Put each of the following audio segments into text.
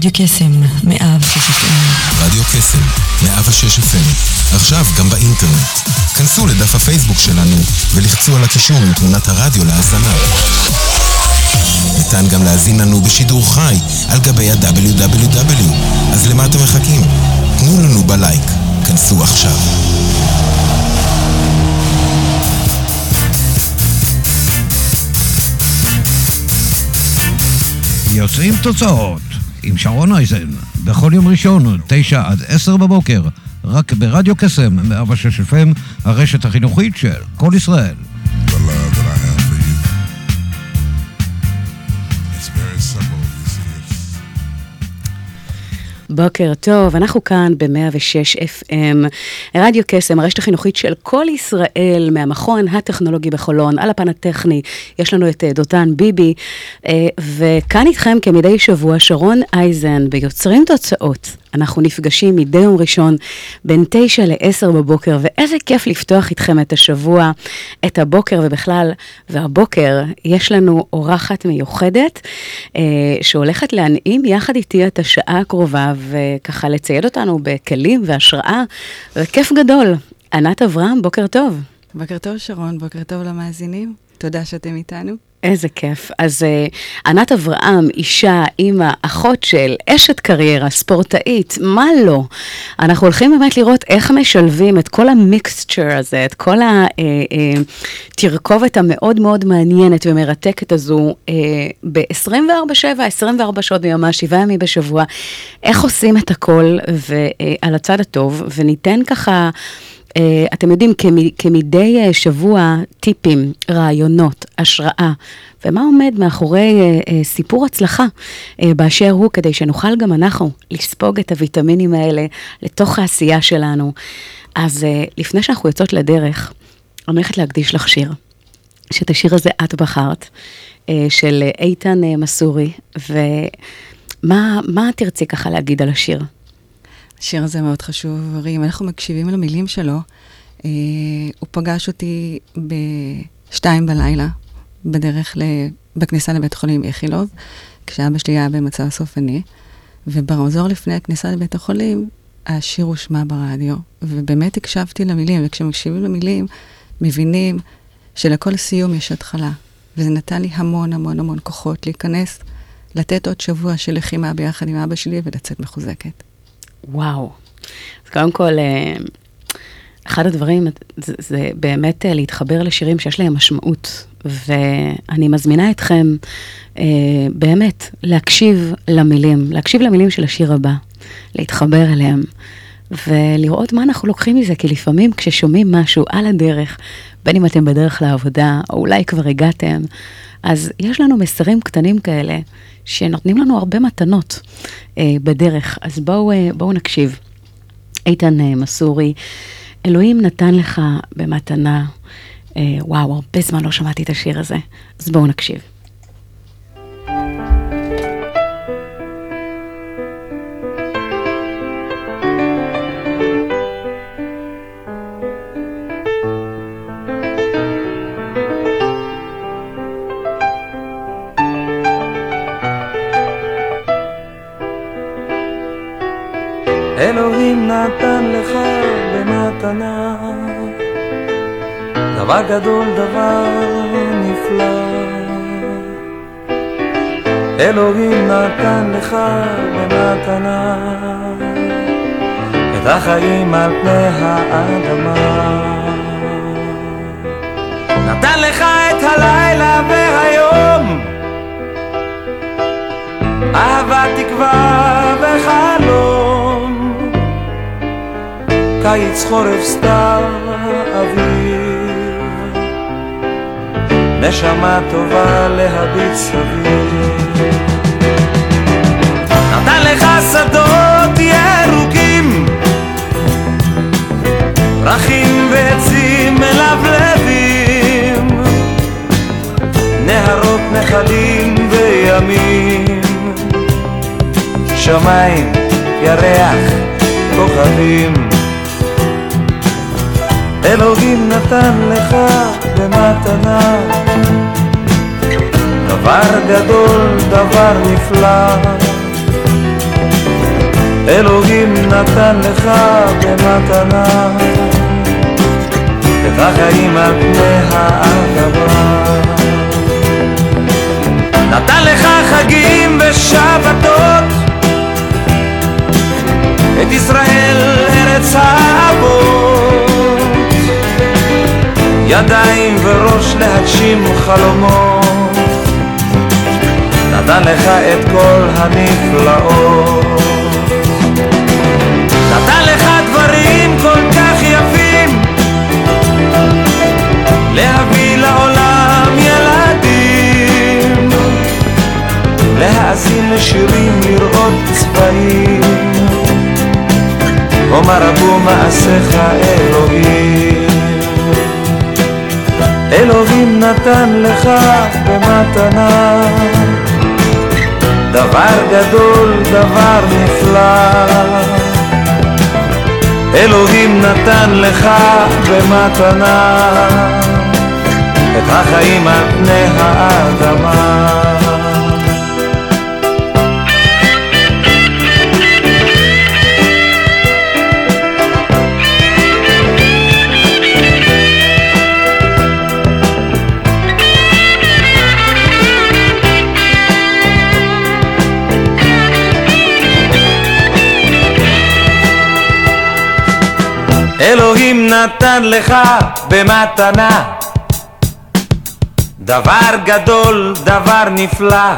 רדיו קסם 106 FM. רדיו קסם 106 FM. עכשיו גם באינטרנט. כנסו לדף הפייסבוק שלנו ולחצו על הקישור מתמונת הרדיו להאזנה. ניתן גם להזין לנו בשידור חי על גבי ה-www. אז למה אתם מחכים? תנו לנו בלייק. כנסו עכשיו. יוצאים תוצאות עם שרון אייזן בכל יום ראשון 9 עד 10 בבוקר רק ברדיו קסם 106 FM, הרשת החינוכית של כל ישראל. בוקר טוב, אנחנו כאן ב-106 FM, רדיו קסם, הרשת החינוכית של כל ישראל, מהמכון הטכנולוגי בחולון, על הפן הטכני, יש לנו את דותן ביבי, וכאן איתכם כמדי שבוע, שרון אייזן, ביוצרים תוצאות. אנחנו נפגשים מדי יום ראשון בין 9 ל-10 בבוקר, ואיזה כיף לפתוח איתכם את השבוע, את הבוקר ובכלל, והבוקר יש לנו אורחת מיוחדת, שהולכת להנעים יחד איתי את השעה הקרובה, וככה לצייד אותנו בכלים והשראה, וכיף גדול. ענת אברהם, בוקר טוב. בוקר טוב שרון, בוקר טוב למאזינים, תודה שאתם איתנו. איזה כיף. אז ענת אברהם, אישה, אמא, אחות של, אשת קריירה, ספורטאית, מה לא? אנחנו הולכים באמת לראות איך משלבים את כל המיקסצ'ר הזה, את כל התרכובת המאוד מאוד מעניינת ומרתקת הזו ב-24/7, 24 שעות ביום, 7 ימים בשבוע. איך עושים את הכל ועל הצד הטוב, וניתן ככה... אתם יודעים, כמדי שבוע, טיפים, רעיונות, השראה, ומה עומד מאחורי סיפור הצלחה באשר הוא, כדי שנוכל גם אנחנו לספוג את הוויטמינים האלה לתוך העשייה שלנו. אז לפני שאנחנו יוצאות לדרך, אני הולכת להקדיש לך שיר, שאת השיר הזה את בחרת, של איתן מסורי, ומה תרצי ככה להגיד על השיר? השיר הזה מאוד חשוב, אם אנחנו מקשיבים למילים שלו, הוא פגש אותי ב-2 בלילה, בדרך בכניסה לבית חולים איכילוב, כשאבא שלי היה במצב סופני, וברמזור לפני הכניסה לבית החולים, השיר הושמע ברדיו, ובאמת הקשבתי למילים, וכשמקשיבים למילים, מבינים שלכל סיום יש התחלה, וזה נתן לי המון המון המון כוחות להיכנס, לתת עוד שבוע של לחימה ביחד עם אבא שלי, ולצאת מחוזקת. וואו, אז קודם כל, אחד הדברים זה באמת להתחבר לשירים שיש להם משמעות, ואני מזמינה אתכם באמת להקשיב למילים של השיר הבא, להתחבר אליהם, ולראות מה אנחנו לוקחים מזה, כי לפעמים כששומעים משהו על הדרך, בין אם אתם בדרך לעבודה, או אולי כבר הגעתם, אז יש לנו מסרים קטנים כאלה, שנותנים לנו הרבה מתנות בדרך. אז בואו נקשיב. איתן מסורי, אלוהים נתן לך במתנה, וואו, הרבה זמן לא שמעתי את השיר הזה, אז בואו נקשיב. אלוהים נתן לך במתנה דבר גדול, דבר נפלא. אלוהים נתן לך במתנה את החיים על פני האדמה. נתן לך את הלילה והיום, אהבה, תקווה וחלום, קיץ, חורף, סתיו, אביב, נשמה טובה להביט סביב. נתן לך שדות ירוקים, פרחים ועצים מלבלבים, נהרות, נחלים וימים, שמיים, ירח, כוכבים. אלוהים נתן לך במתנה דבר גדול, דבר נפלא. אלוהים נתן לך במתנה את החיים על פני האדמה. נתן לך חגים ושבתות, את ישראל ארץ האבות, ידיים וראש להגשים חלומות, נתן לך את כל הנפלאות. נתן לך דברים כל כך יפים, להביא לעולם ילדים, להאזין לשירים, לראות צבעים, אומר רבו מעשיך אלוהים. אלוהים נתן לך במתנה דבר גדול, דבר נפלא. אלוהים נתן לך במתנה את החיים על פני האדמה. אלוהים נתן לך במתנה דבר גדול, דבר נפלא.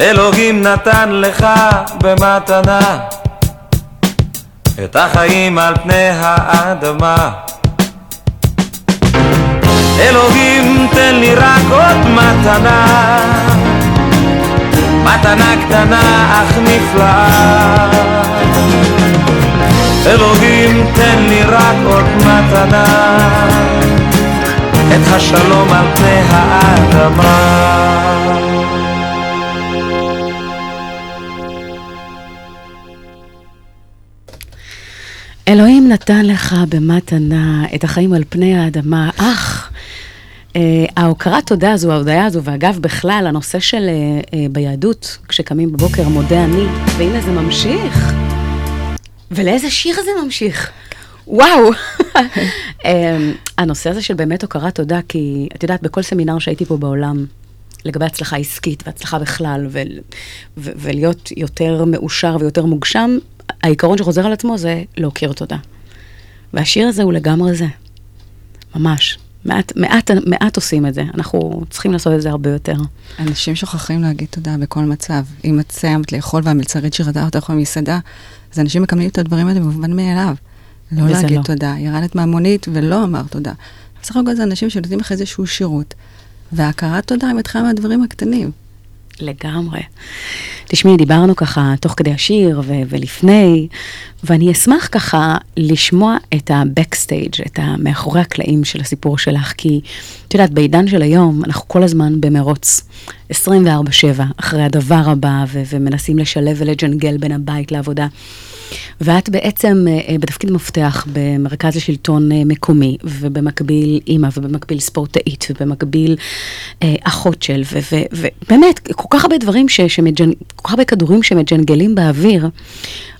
אלוהים נתן לך במתנה את החיים על פני האדמה. אלוהים תן לי רק עוד מתנה, מתנה קטנה אך נפלאה. אלוהים תן לי רק עוד מתנה את השלום על פני האדמה. אלוהים נתן לך במתנה את החיים על פני האדמה. אך ההוקרת תודה הזו, ההודעה הזו, ואגב בכלל הנושא של ביהדות כשקמים בבוקר מודה אני, והנה זה ממשיך. ולאיזה שיר זה ממשיך? וואו! הנושא הזה של באמת הוקרת תודה, כי את יודעת, בכל סמינר שהייתי פה בעולם, לגבי הצלחה עסקית והצלחה בכלל, ולהיות יותר מאושר ויותר מוגשם, העיקרון שחוזר על עצמו זה להוקיר תודה. והשיר הזה הוא לגמרי זה. ממש. מעט עושים את זה. אנחנו צריכים לעשות את זה הרבה יותר. אנשים שוכחים להגיד תודה בכל מצב. אם את סיימת לאכול והמלצרית שרדה אותך במסעדה, אז אנשים מקבלים את הדברים האלה במובן מאליו. לא להגיד תודה. ירדת מהמונית ולא אמר תודה. בסך הכל זה אנשים שנותנים לך איזשהו שירות. והכרת תודה היא מתחילה מהדברים הקטנים. לגמרי. תשמעי, דיברנו ככה תוך כדי השיר ולפני, ואני אשמח ככה לשמוע את ה-Backstage, את המאחורי הקלעים של הסיפור שלך, כי את יודעת, בעידן של היום אנחנו כל הזמן במרוץ 24/7 אחרי הדבר הבא, ומנסים לשלב ולג'נגל בין הבית לעבודה. ואת בעצם בתפקיד מפתח במרכז לשלטון מקומי, ובמקביל אימא, ובמקביל ספורטאית, ובמקביל אחות של, ובאמת, כל כך הרבה דברים, כל כך הרבה כדורים שמג'נגלים באוויר,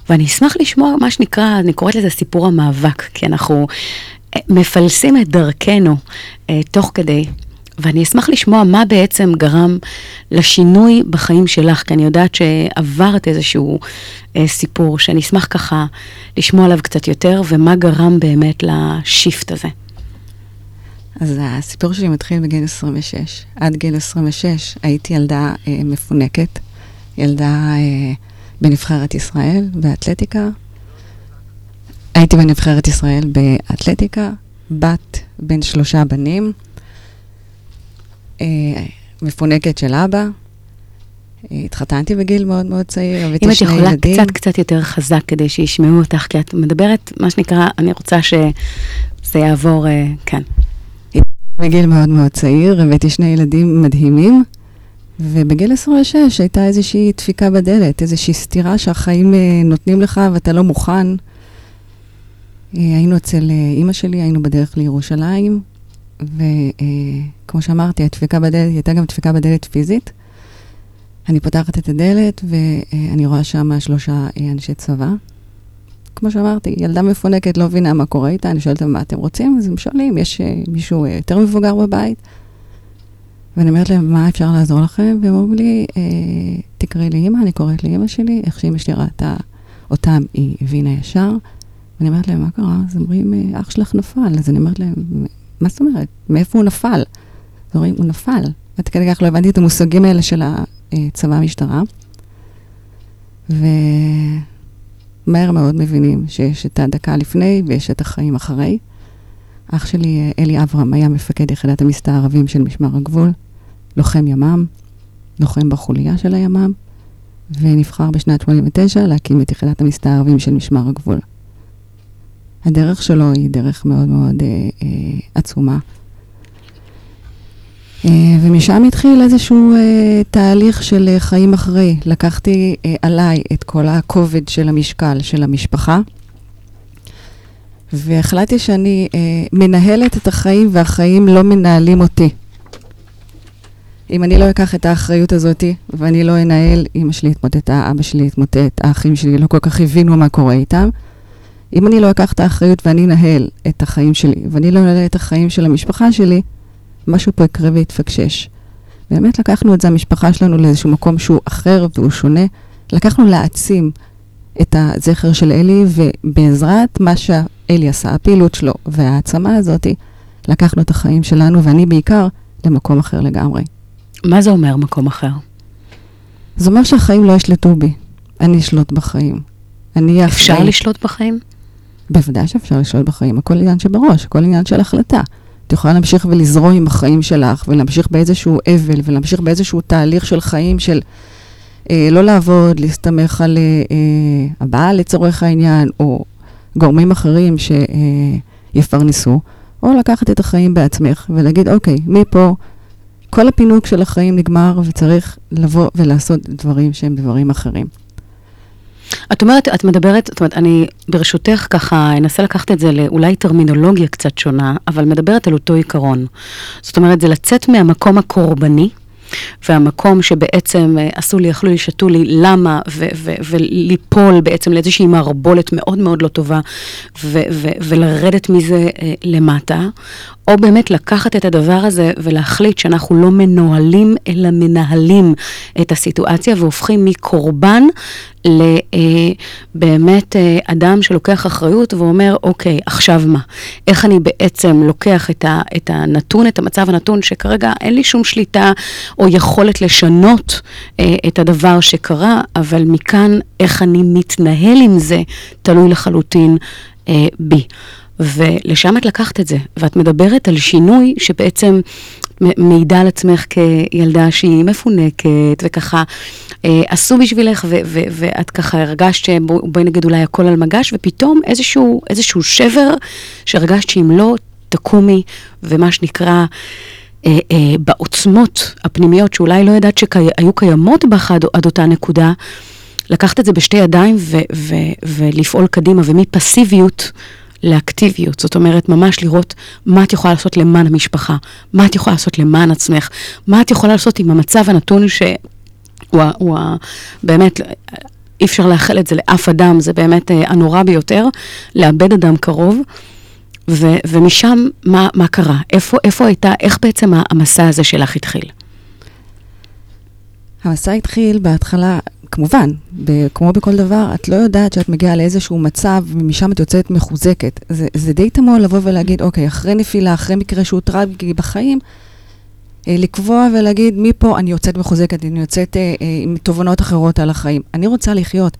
ואני אשמח לשמוע מה שנקרא, אני קוראת לזה סיפור המאבק, כי אנחנו מפלסים את דרכנו תוך כדי, ואני אשמח לשמוע מה בעצם גרם לשינוי בחיים שלך, כי אני יודעת שעברת איזשהו סיפור, שאני אשמח ככה לשמוע עליו קצת יותר, ומה גרם באמת לשיפט הזה. אז הסיפור שלי מתחיל בגיל 26. עד גיל 26 הייתי ילדה מפונקת, ילדה בנבחרת ישראל באתלטיקה. הייתי בנבחרת ישראל באתלטיקה, בת בין 3 בנים, מפונקת של אבא. התחתנתי בגיל מאוד מאוד צעיר, אם את יכולה ילדים. קצת יותר חזק כדי שישמעו אותך, כי את מדברת, מה שנקרא, אני רוצה שזה יעבור כאן. בגיל מאוד מאוד צעיר, הבאתי 2 ילדים מדהימים, ובגיל 26 הייתה איזושהי דפיקה בדלת, איזושהי סתירה שהחיים נותנים לך ואתה לא מוכן. היינו אצל אימא שלי, היינו בדרך לירושלים, וכמו שאמרתי, הדפיקה בדלת, הייתה גם דפיקה בדלת פיזית, אני פותחת את הדלת, ואני רואה שם 3 אנשי צבא. כמו שאמרתי, ילדה מפונקת, לא מבינה מה קורה איתה, אני שואלת מה אתם רוצים, אז הם שואלים, יש מישהו יותר מבוגר בבית? ואני אומרת להם, מה אפשר לעזור לכם? והם אומרים לי, תקראי לי אמא, אני קוראת לי אמא שלי, איך שאמא שלי ראתה אותם, היא הבינה ישר. ואני אומרת להם, מה קרה? אז אומרים, אח שלך נפל. אז אני אומרת להם, מה זאת אומרת? מאיפה הוא נפל? אז אומרים, הוא נפל. עד כדי כך לא הבנתי את המושגים האלה של הצבא המשטרה. ומהר מאוד מבינים שיש את הדקה לפני ויש את החיים אחרי. אח שלי, אלי אברהם, היה מפקד יחידת המסתערבים של משמר הגבול, לוחם ימ"ם, לוחם בחוליה של הימ"ם, ונבחר בשנת 89 להקים את יחידת המסתערבים של משמר הגבול. הדרך שלו היא דרך מאוד מאוד עצומה. ומשם התחיל איזשהו תהליך של חיים אחרי. לקחתי עליי את כל הכובד של המשקל של המשפחה, והחלטתי שאני מנהלת את החיים, והחיים לא מנהלים אותי. אם אני לא אקח את האחריות הזאת, ואני לא אנהל, אמא שלי התמוטטה, אבא שלי התמוטט, האחים שלי לא כל כך הבינו מה קורה איתם. אם אני לא אקח את האחריות ואני אנהל את החיים שלי, ואני לא אנהל את החיים של המשפחה שלי, משהו פה יקרה והתפקשש. באמת לקחנו את זה, המשפחה שלנו, לאיזשהו מקום שהוא אחר והוא שונה. לקחנו להעצים את הזכר של אלי, ובעזרת מה שאלי עשה, הפעילות שלו וההעצמה הזאת, לקחנו את החיים שלנו, ואני בעיקר, למקום אחר לגמרי. מה זה אומר מקום אחר? זה אומר שהחיים לא ישלטו בי. אני אשלוט בחיים. אפשר לשלוט בחיים? בוודאי שאפשר לשלוט בחיים. הכל עניין שבראש, הכל עניין של החלטה. את יכולה להמשיך ולזרום עם החיים שלך, ולהמשיך באיזשהו אבל, ולהמשיך באיזשהו תהליך של חיים של לא לעבוד, להסתמך על הבעל לצורך העניין, או גורמים אחרים שיפרנסו, או לקחת את החיים בעצמך ולהגיד, אוקיי, מפה כל הפינוק של החיים נגמר, וצריך לבוא ולעשות דברים שהם דברים אחרים. את אומרת, את מדברת, זאת אומרת, אני ברשותך ככה אנסה לקחת את זה לאולי טרמינולוגיה קצת שונה, אבל מדברת על אותו עיקרון. זאת אומרת, זה לצאת מהמקום הקורבני, והמקום שבעצם עשו לי, אכלו לי, שתו לי, למה, וליפול בעצם לאיזושהי מערבולת מאוד מאוד לא טובה, ולרדת מזה למטה, או באמת לקחת את הדבר הזה ולהחליט שאנחנו לא מנוהלים, אלא מנהלים את הסיטואציה, והופכים מקורבן לבאמת אדם שלוקח אחריות ואומר, אוקיי, עכשיו מה? איך אני בעצם לוקח את הנתון, את המצב הנתון, שכרגע אין לי שום שליטה או יכולת לשנות את הדבר שקרה, אבל מכאן איך אני מתנהל עם זה, תלוי לחלוטין בי. ולשם את לקחת את זה, ואת מדברת על שינוי שבעצם מעידה על עצמך כילדה שהיא מפונקת, וככה עשו בשבילך, ואת ככה הרגשת, בואי נגיד אולי הכל על מגש, ופתאום איזשהו שבר, שהרגשת שאם לא תקומי, ומה שנקרא, בעוצמות הפנימיות, שאולי לא ידעת שהיו קיימות בך עד אותה נקודה, לקחת את זה בשתי ידיים, ולפעול קדימה, ומפסיביות, לאקטיביות, זאת אומרת, ממש לראות מה את יכולה לעשות למען המשפחה, מה את יכולה לעשות למען עצמך, מה את יכולה לעשות עם המצב הנתון שהוא באמת, אי אפשר לאחל את זה לאף אדם, זה באמת הנורא ביותר, לאבד אדם קרוב, ומשם מה קרה? איפה הייתה, איך בעצם המסע הזה שלך התחיל? המסע התחיל בהתחלה, כמובן, כמו בכל דבר, את לא יודעת שאת מגיעה לאיזשהו מצב, ומשם את יוצאת מחוזקת. זה די תמוה לבוא ולהגיד, אוקיי, אחרי נפילה, אחרי מקרה שהוא טרגי בחיים, לקבוע ולהגיד, מפה אני יוצאת מחוזקת, אני יוצאת עם תובנות אחרות על החיים. אני רוצה לחיות,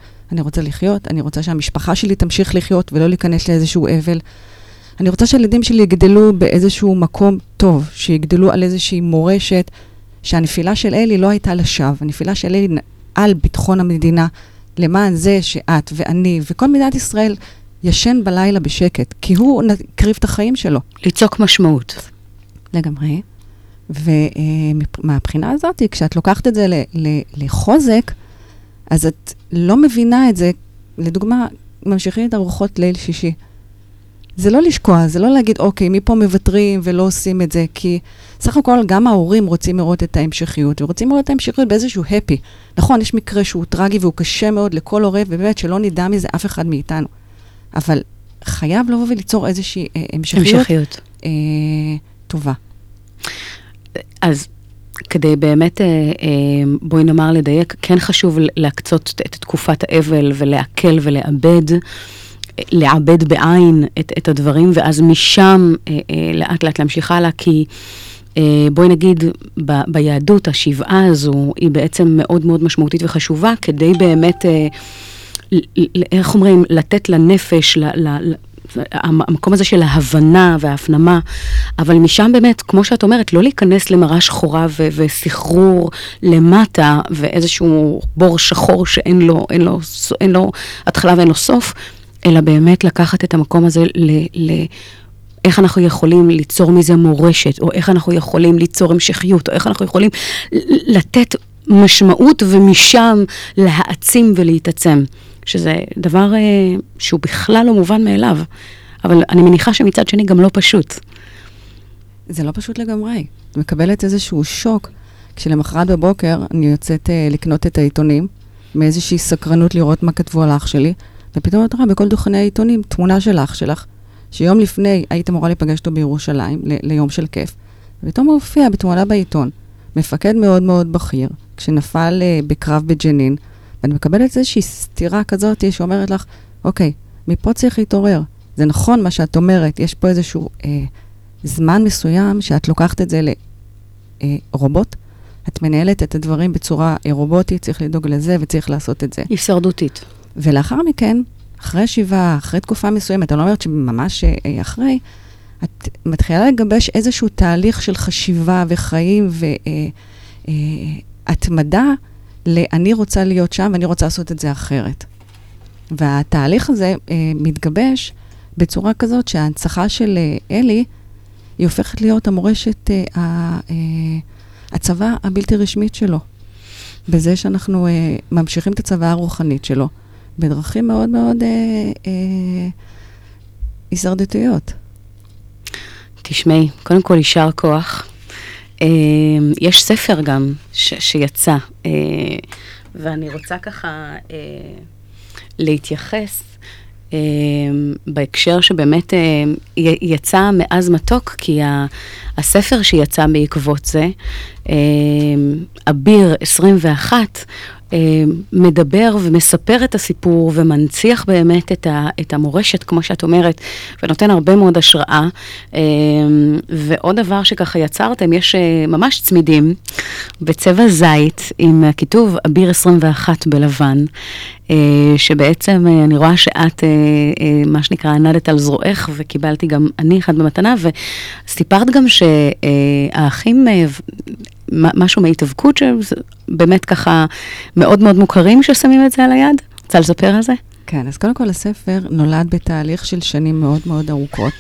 אני רוצה שהמשפחה שלי תמשיך לחיות, ולא להיכנס לאיזשהו אבל. אני רוצה שהילדים שלי יגדלו באיזשהו מקום טוב, שיגדלו על איזושהי מורשת, שהנפילה של אלי לא הייתה לשווא, הנפילה של אלי על ביטחון המדינה, למען זה שאת ואני וכל מדינת ישראל ישן בלילה בשקט, כי הוא קריב את החיים שלו. ליצוק משמעות. לגמרי. ומהבחינה הזאת, כשאת לוקחת את זה לחוזק, אז את לא מבינה את זה. לדוגמה, ממשיכים את ארוחות ליל שישי. זה לא לשקוע, זה לא להגיד, אוקיי, מפה מבטרים ולא עושים את זה, כי סך הכל גם ההורים רוצים לראות את ההמשכיות, ורוצים לראות את ההמשכיות באיזשהו happy. נכון, יש מקרה שהוא טרגי והוא קשה מאוד לכל הורה, ובאמת שלא נדע מזה אף אחד מאיתנו. אבל חייב לבוא וליצור איזושהי המשכיות טובה. אז כדי באמת, בואי נאמר לדייק, כן חשוב להקצות את תקופת האבל ולהקל ולאבד, לעבד בעין את הדברים, ואז משם לאט לאט להמשיך הלאה, כי בואי נגיד, ביהדות השבעה הזו היא בעצם מאוד מאוד משמעותית וחשובה, כדי באמת, איך אומרים, לתת לנפש, המקום הזה של ההבנה וההפנמה, אבל משם באמת, כמו שאת אומרת, לא להיכנס למראה שחורה וסחרור למטה, ואיזשהו בור שחור שאין לו, אין לו התחלה ואין לו סוף, אלא באמת לקחת את המקום הזה איך אנחנו יכולים ליצור מזה מורשת, או איך אנחנו יכולים ליצור המשכיות, או איך אנחנו יכולים לתת משמעות ומשם להעצים ולהתעצם. שזה דבר שהוא בכלל לא מובן מאליו, אבל אני מניחה שמצד שני גם לא פשוט. זה לא פשוט לגמרי. מקבלת איזשהו שוק, כשלמחרת בבוקר אני יוצאת לקנות את העיתונים, מאיזושהי סקרנות לראות מה כתבו על האח שלי, ופתאום את רואה בכל דוכני העיתונים תמונה של אח שלך, שיום לפני היית אמורה להיפגש אותו בירושלים, ליום של כיף, ופתאום הוא הופיע בתמונה בעיתון, מפקד מאוד מאוד בכיר, כשנפל בקרב בג'נין, ואני מקבלת איזושהי סתירה כזאת שאומרת לך, אוקיי, מפה צריך להתעורר. זה נכון מה שאת אומרת, יש פה איזשהו זמן מסוים שאת לוקחת את זה לרובוט, את מנהלת את הדברים בצורה רובוטית, צריך לדאוג לזה וצריך לעשות את זה. הישרדותית. ולאחר מכן, אחרי שבעה, אחרי תקופה מסוימת, אני לא אומרת שממש אחרי, את מתחילה לגבש איזשהו תהליך של חשיבה וחיים והתמדה, אני רוצה להיות שם ואני רוצה לעשות את זה אחרת. והתהליך הזה מתגבש בצורה כזאת שההנצחה של אלי, היא הופכת להיות המורשת, הצבא הבלתי רשמית שלו. בזה שאנחנו ממשיכים את הצבא הרוחנית שלו, בדרכים מאוד מאוד הישרדותיות. תשמעי, קודם כל יישר כוח. יש ספר גם שיצא, ואני רוצה ככה להתייחס בהקשר שבאמת יצא מאז מתוק, כי הספר שיצא בעקבות זה, אביר 21, מדבר ומספר את הסיפור ומנציח באמת את המורשת, כמו שאת אומרת, ונותן הרבה מאוד השראה. ועוד דבר שככה יצרתם, יש ממש צמידים בצבע זית עם כיתוב אביר 21 בלבן, שבעצם אני רואה שאת, מה שנקרא, ענדת על זרועך, וקיבלתי גם אני אחד במתנה, וסיפרת גם שהאחים, משהו מההתאבקות, שבאמת ככה מאוד מאוד מוכרים ששמים את זה על היד. רוצה לספר על זה? כן, אז קודם כל הספר נולד בתהליך של שנים מאוד מאוד ארוכות,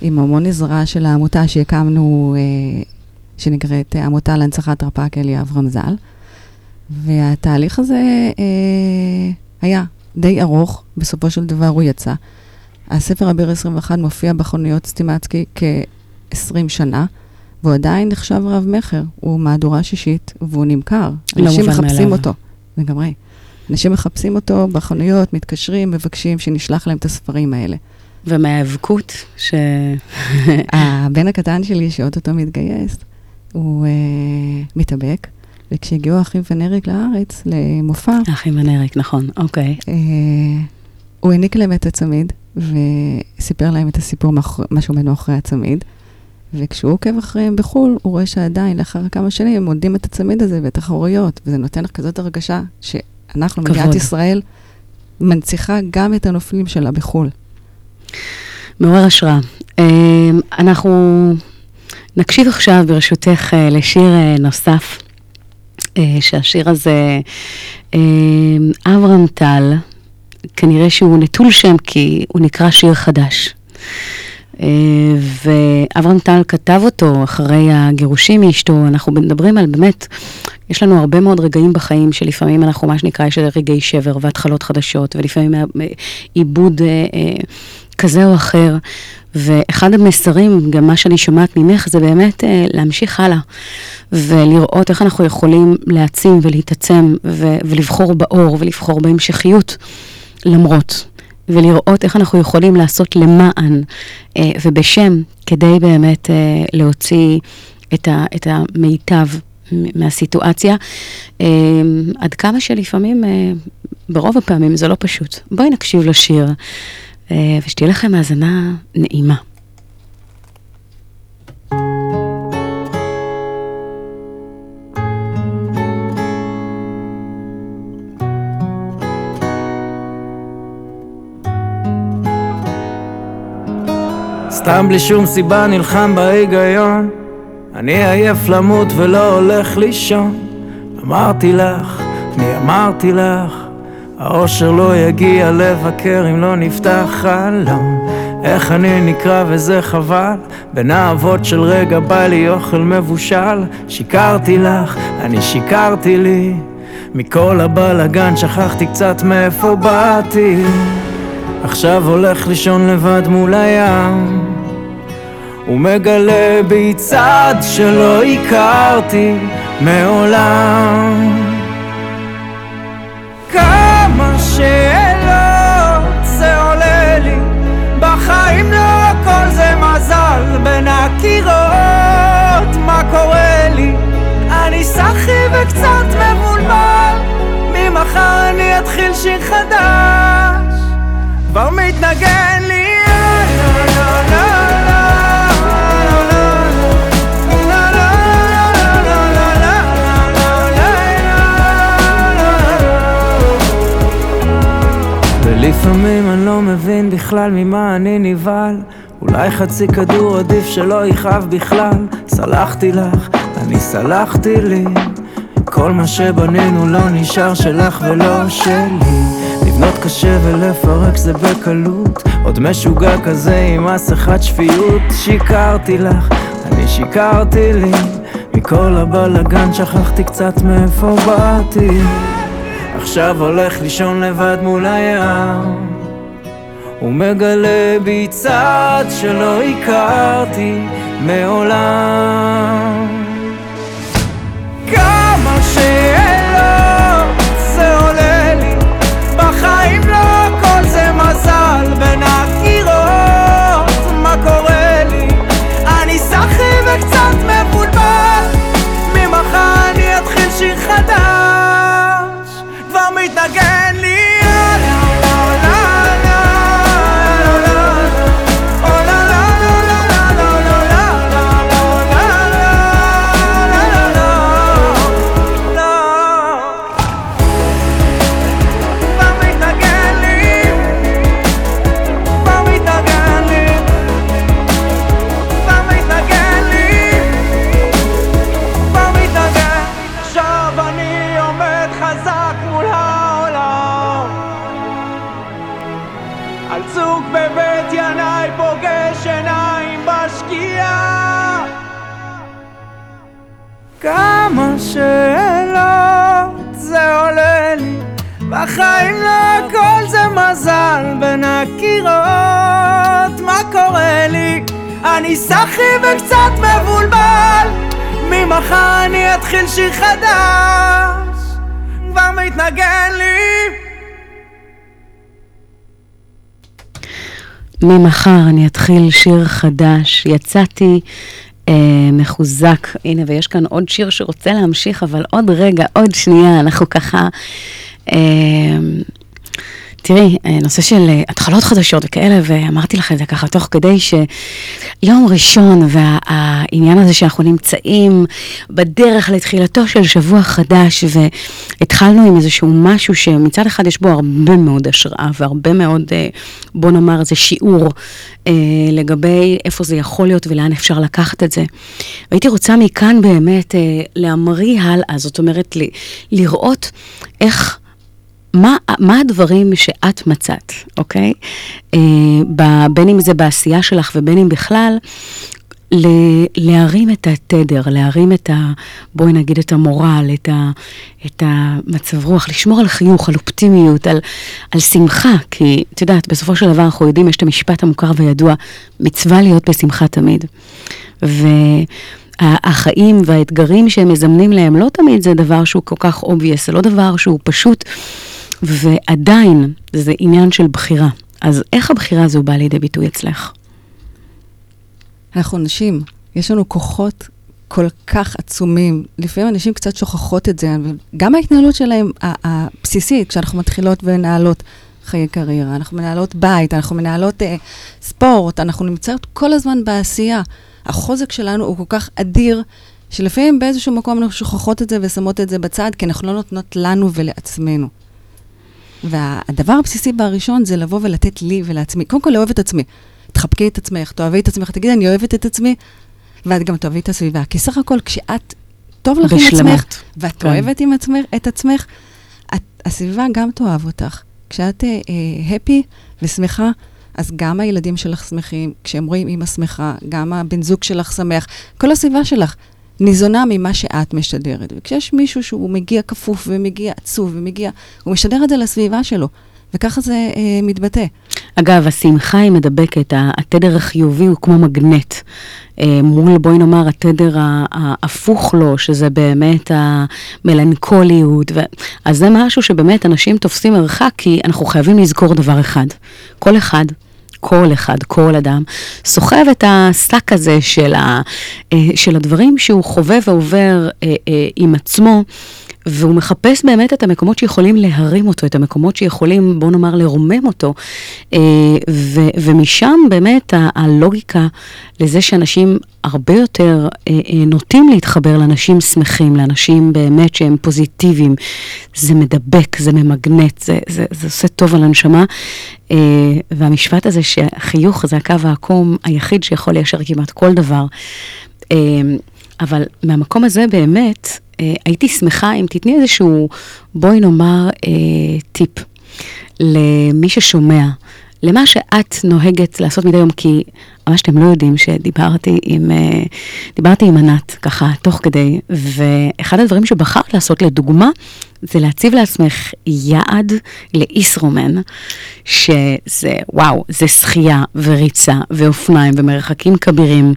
עם המון עזרה של העמותה שהקמנו, שנקראת עמותה להנצחת רפ"ק אלי אברהם ז"ל, והתהליך הזה היה די ארוך, בסופו של דבר הוא יצא. הספר אביר 21 מופיע בחנויות סטימצקי כ-20 שנה, והוא עדיין נחשב רב מחר, הוא מהדורה שישית, והוא נמכר. אנשים מחפשים אותו. זה גם ראי. אנשים מחפשים אותו בחנויות, מתקשרים, מבקשים שנשלח להם את הספרים האלה. ומהאבקות ש... הבן הקטן שלי, שעוד אותו מתגייס, הוא מתאבק, וכשהגיעו האחים ונריק לארץ, למופע... האחים ונריק, נכון, אוקיי. הוא העניק להם את הצמיד, וסיפר להם את הסיפור, מה שעומד מאחורי הצמיד, וכשהוא עוקב אחריהם בחול, הוא רואה שעדיין, לאחר כמה שנים, הם מודים את הצמיד הזה ואת החוריות, וזה נותן לך כזאת הרגשה שאנחנו, מדינת ישראל, מנציחה גם את הנופלים שלה בחול. מעורר השראה. אנחנו נקשיב עכשיו ברשותך לשיר נוסף, שהשיר הזה אברהם טל, כנראה שהוא נטול שם, כי הוא נקרא שיר חדש. ואברהם טל כתב אותו אחרי הגירושים מאשתו. אנחנו מדברים על באמת יש לנו הרבה מאוד רגעים בחיים שלפעמים אנחנו, מה שנקרא, יש רגעי שבר והתחלות חדשות, ולפעמים עיבוד כזה או אחר, ואחד המסרים, גם מה שאני שומעת ממך, זה באמת להמשיך הלאה, ולראות איך אנחנו יכולים להעצים ולהתעצם, ולבחור באור, ולבחור בהמשכיות, למרות, ולראות איך אנחנו יכולים לעשות למען, ובשם, כדי באמת להוציא את המיטב מהסיטואציה, עד כמה שלפעמים, ברוב הפעמים זה לא פשוט. בואי נקשיב לשיר, ושתהיה לכם האזנה נעימה. סתם בלי שום סיבה נלחם בהיגיון, אני עייף למות ולא הולך לישון. אמרתי לך, אני אמרתי לך, האושר לא יגיע לבקר אם לא נפתח חלום. איך אני נקרא וזה חבל, בין האבות של רגע בא לי אוכל מבושל. שיקרתי לך, אני שיקרתי לי, מכל הבלגן שכחתי קצת מאיפה באתי. עכשיו הולך לישון לבד מול הים, ומגלה בי צד שלא הכרתי מעולם. כמה שאלות זה עולה לי בחיים, לא הכל זה מזל בין הקירות. מה קורה לי? אני סחי וקצת מבולבל, ממחר אני אתחיל שיר חדש, כבר מתנגן לי. לפעמים אני לא מבין בכלל ממה אני נבעל, אולי חצי כדור עדיף שלא יכאב בכלל. סלחתי לך, אני סלחתי לי, כל מה שבנינו לא נשאר שלך ולא שלי. לבנות קשה ולפרק זה בקלות, עוד משוגע כזה עם מסכת שפיות. שיקרתי לך, אני שיקרתי לי, מכל הבלגן שכחתי קצת מאיפה באתי. עכשיו הולך לישון לבד מול הים, ומגלה בי צד שלא הכרתי מעולם. כמה שאלות זה עולה לי בחיים, לא הכל זה מזל בין הקירות. מה קורה לי? אני סחי וקצת מבולבל, ממחר אני אתחיל שיר חדש, מתנגן לי. כמה שאלות זה עולה לי בחיים, לא הכל זה מזל בין הקירות. מה קורה לי? אני סחי וקצת מבולבל, ממחר אני אתחיל שיר חדש, כבר מתנגן לי. ממחר אני אתחיל שיר חדש, יצאתי מחוזק. הנה, ויש כאן עוד שיר שרוצה להמשיך, אבל עוד רגע, עוד שנייה, אנחנו ככה, תראי, נושא של התחלות חדשות וכאלה, ואמרתי לך את זה ככה, תוך כדי שיום ראשון, והעניין הזה שאנחנו נמצאים בדרך לתחילתו של שבוע חדש, והתחלנו עם איזשהו משהו שמצד אחד יש בו הרבה מאוד השראה, והרבה מאוד, בוא נאמר, איזה שיעור לגבי איפה זה יכול להיות ולאן אפשר לקחת את זה. והייתי רוצה מכאן באמת להמריא הלאה, זאת אומרת, לראות איך, מה הדברים שאת מצאת, אוקיי? בין אם זה בעשייה שלך ובין אם בכלל, להרים את התדר, להרים את בואי נגיד את המורל, את המצב רוח, לשמור על חיוך, על אופטימיות, על שמחה, כי את יודעת, בסופו של דבר אנחנו יודעים, יש את המשפט המוכר וידוע, מצווה להיות בשמחה תמיד. והחיים והאתגרים שהם מזמנים להם, לא תמיד זה דבר שהוא כל כך obvious, זה לא דבר שהוא פשוט, ועדיין זה עניין של בחירה. אז איך הבחירה הזו באה לידי ביטוי אצלך? אנחנו נשים, יש לנו כוחות כל כך עצומים, לפעמים אנשים קצת שוכחות את זה, גם ההתנהלות שלהם הבסיסית, כשאנחנו מתחילות ונעלות חיי קריירה, אנחנו מנהלות בית, אנחנו מנהלות ספורט, אנחנו נמצאות כל הזמן בעשייה, החוזק שלנו הוא כל כך אדיר, שלפעמים באיזשהו מקום אנחנו שוכחות את זה ושמות את זה בצד, כי אנחנו לא נותנות לנו ולעצמנו. והדבר הבסיסי והראשון זה לבוא ולתת לי ולעצמי, קודם כל לאהוב את עצמי. תחבקי את עצמך, תאהבי את עצמך, תגידי, אני אוהבת את עצמי, ואת גם תאהבי את הסביבה. כי סך הכל, כשאת טוב לך עם עצמך, ואת אוהבת עם עצמך, את עצמך, הסביבה גם תאהב אותך. כשאת happy ושמחה, אז גם הילדים שלך שמחים, כשהם רואים אמא שמחה, גם הבן זוג שלך שמח, כל הסביבה שלך ניזונה ממה שאת משדרת. וכשיש מישהו שהוא מגיע כפוף ומגיע עצוב ומגיע, הוא משדר את זה לסביבה שלו. וככה זה מתבטא. אגב, השמחה היא מדבקת, התדר החיובי הוא כמו מגנט. מול, בואי נאמר, התדר ההפוך לו, שזה באמת המלנכוליות. אז זה משהו שבאמת אנשים תופסים ערכה, כי אנחנו חייבים לזכור דבר אחד. כל אחד, כל אחד, כל אדם, סוחב את הסק הזה של הדברים שהוא חווה ועובר עם עצמו, והוא מחפש באמת את המקומות שיכולים להרים אותו, את המקומות שיכולים, בוא נאמר, לרומם אותו. ומשם באמת הלוגיקה לזה שאנשים הרבה יותר נוטים להתחבר לאנשים שמחים, לאנשים באמת שהם פוזיטיביים. זה מדבק, זה ממגנט, זה עושה טוב על הנשמה. והמשפט הזה שחיוך זה הקו העקום היחיד שיכול ליישר כמעט כל דבר. אבל מהמקום הזה באמת, הייתי שמחה אם תתני איזשהו, בואי נאמר, טיפ למי ששומע, למה שאת נוהגת לעשות מדי יום, כי ממש אתם לא יודעים שדיברתי עם ענת ככה תוך כדי, ואחד הדברים שבחרת לעשות לדוגמה, זה להציב לעצמך יעד לאיסרומן, שזה וואו, זה שחייה וריצה ואופניים ומרחקים כבירים,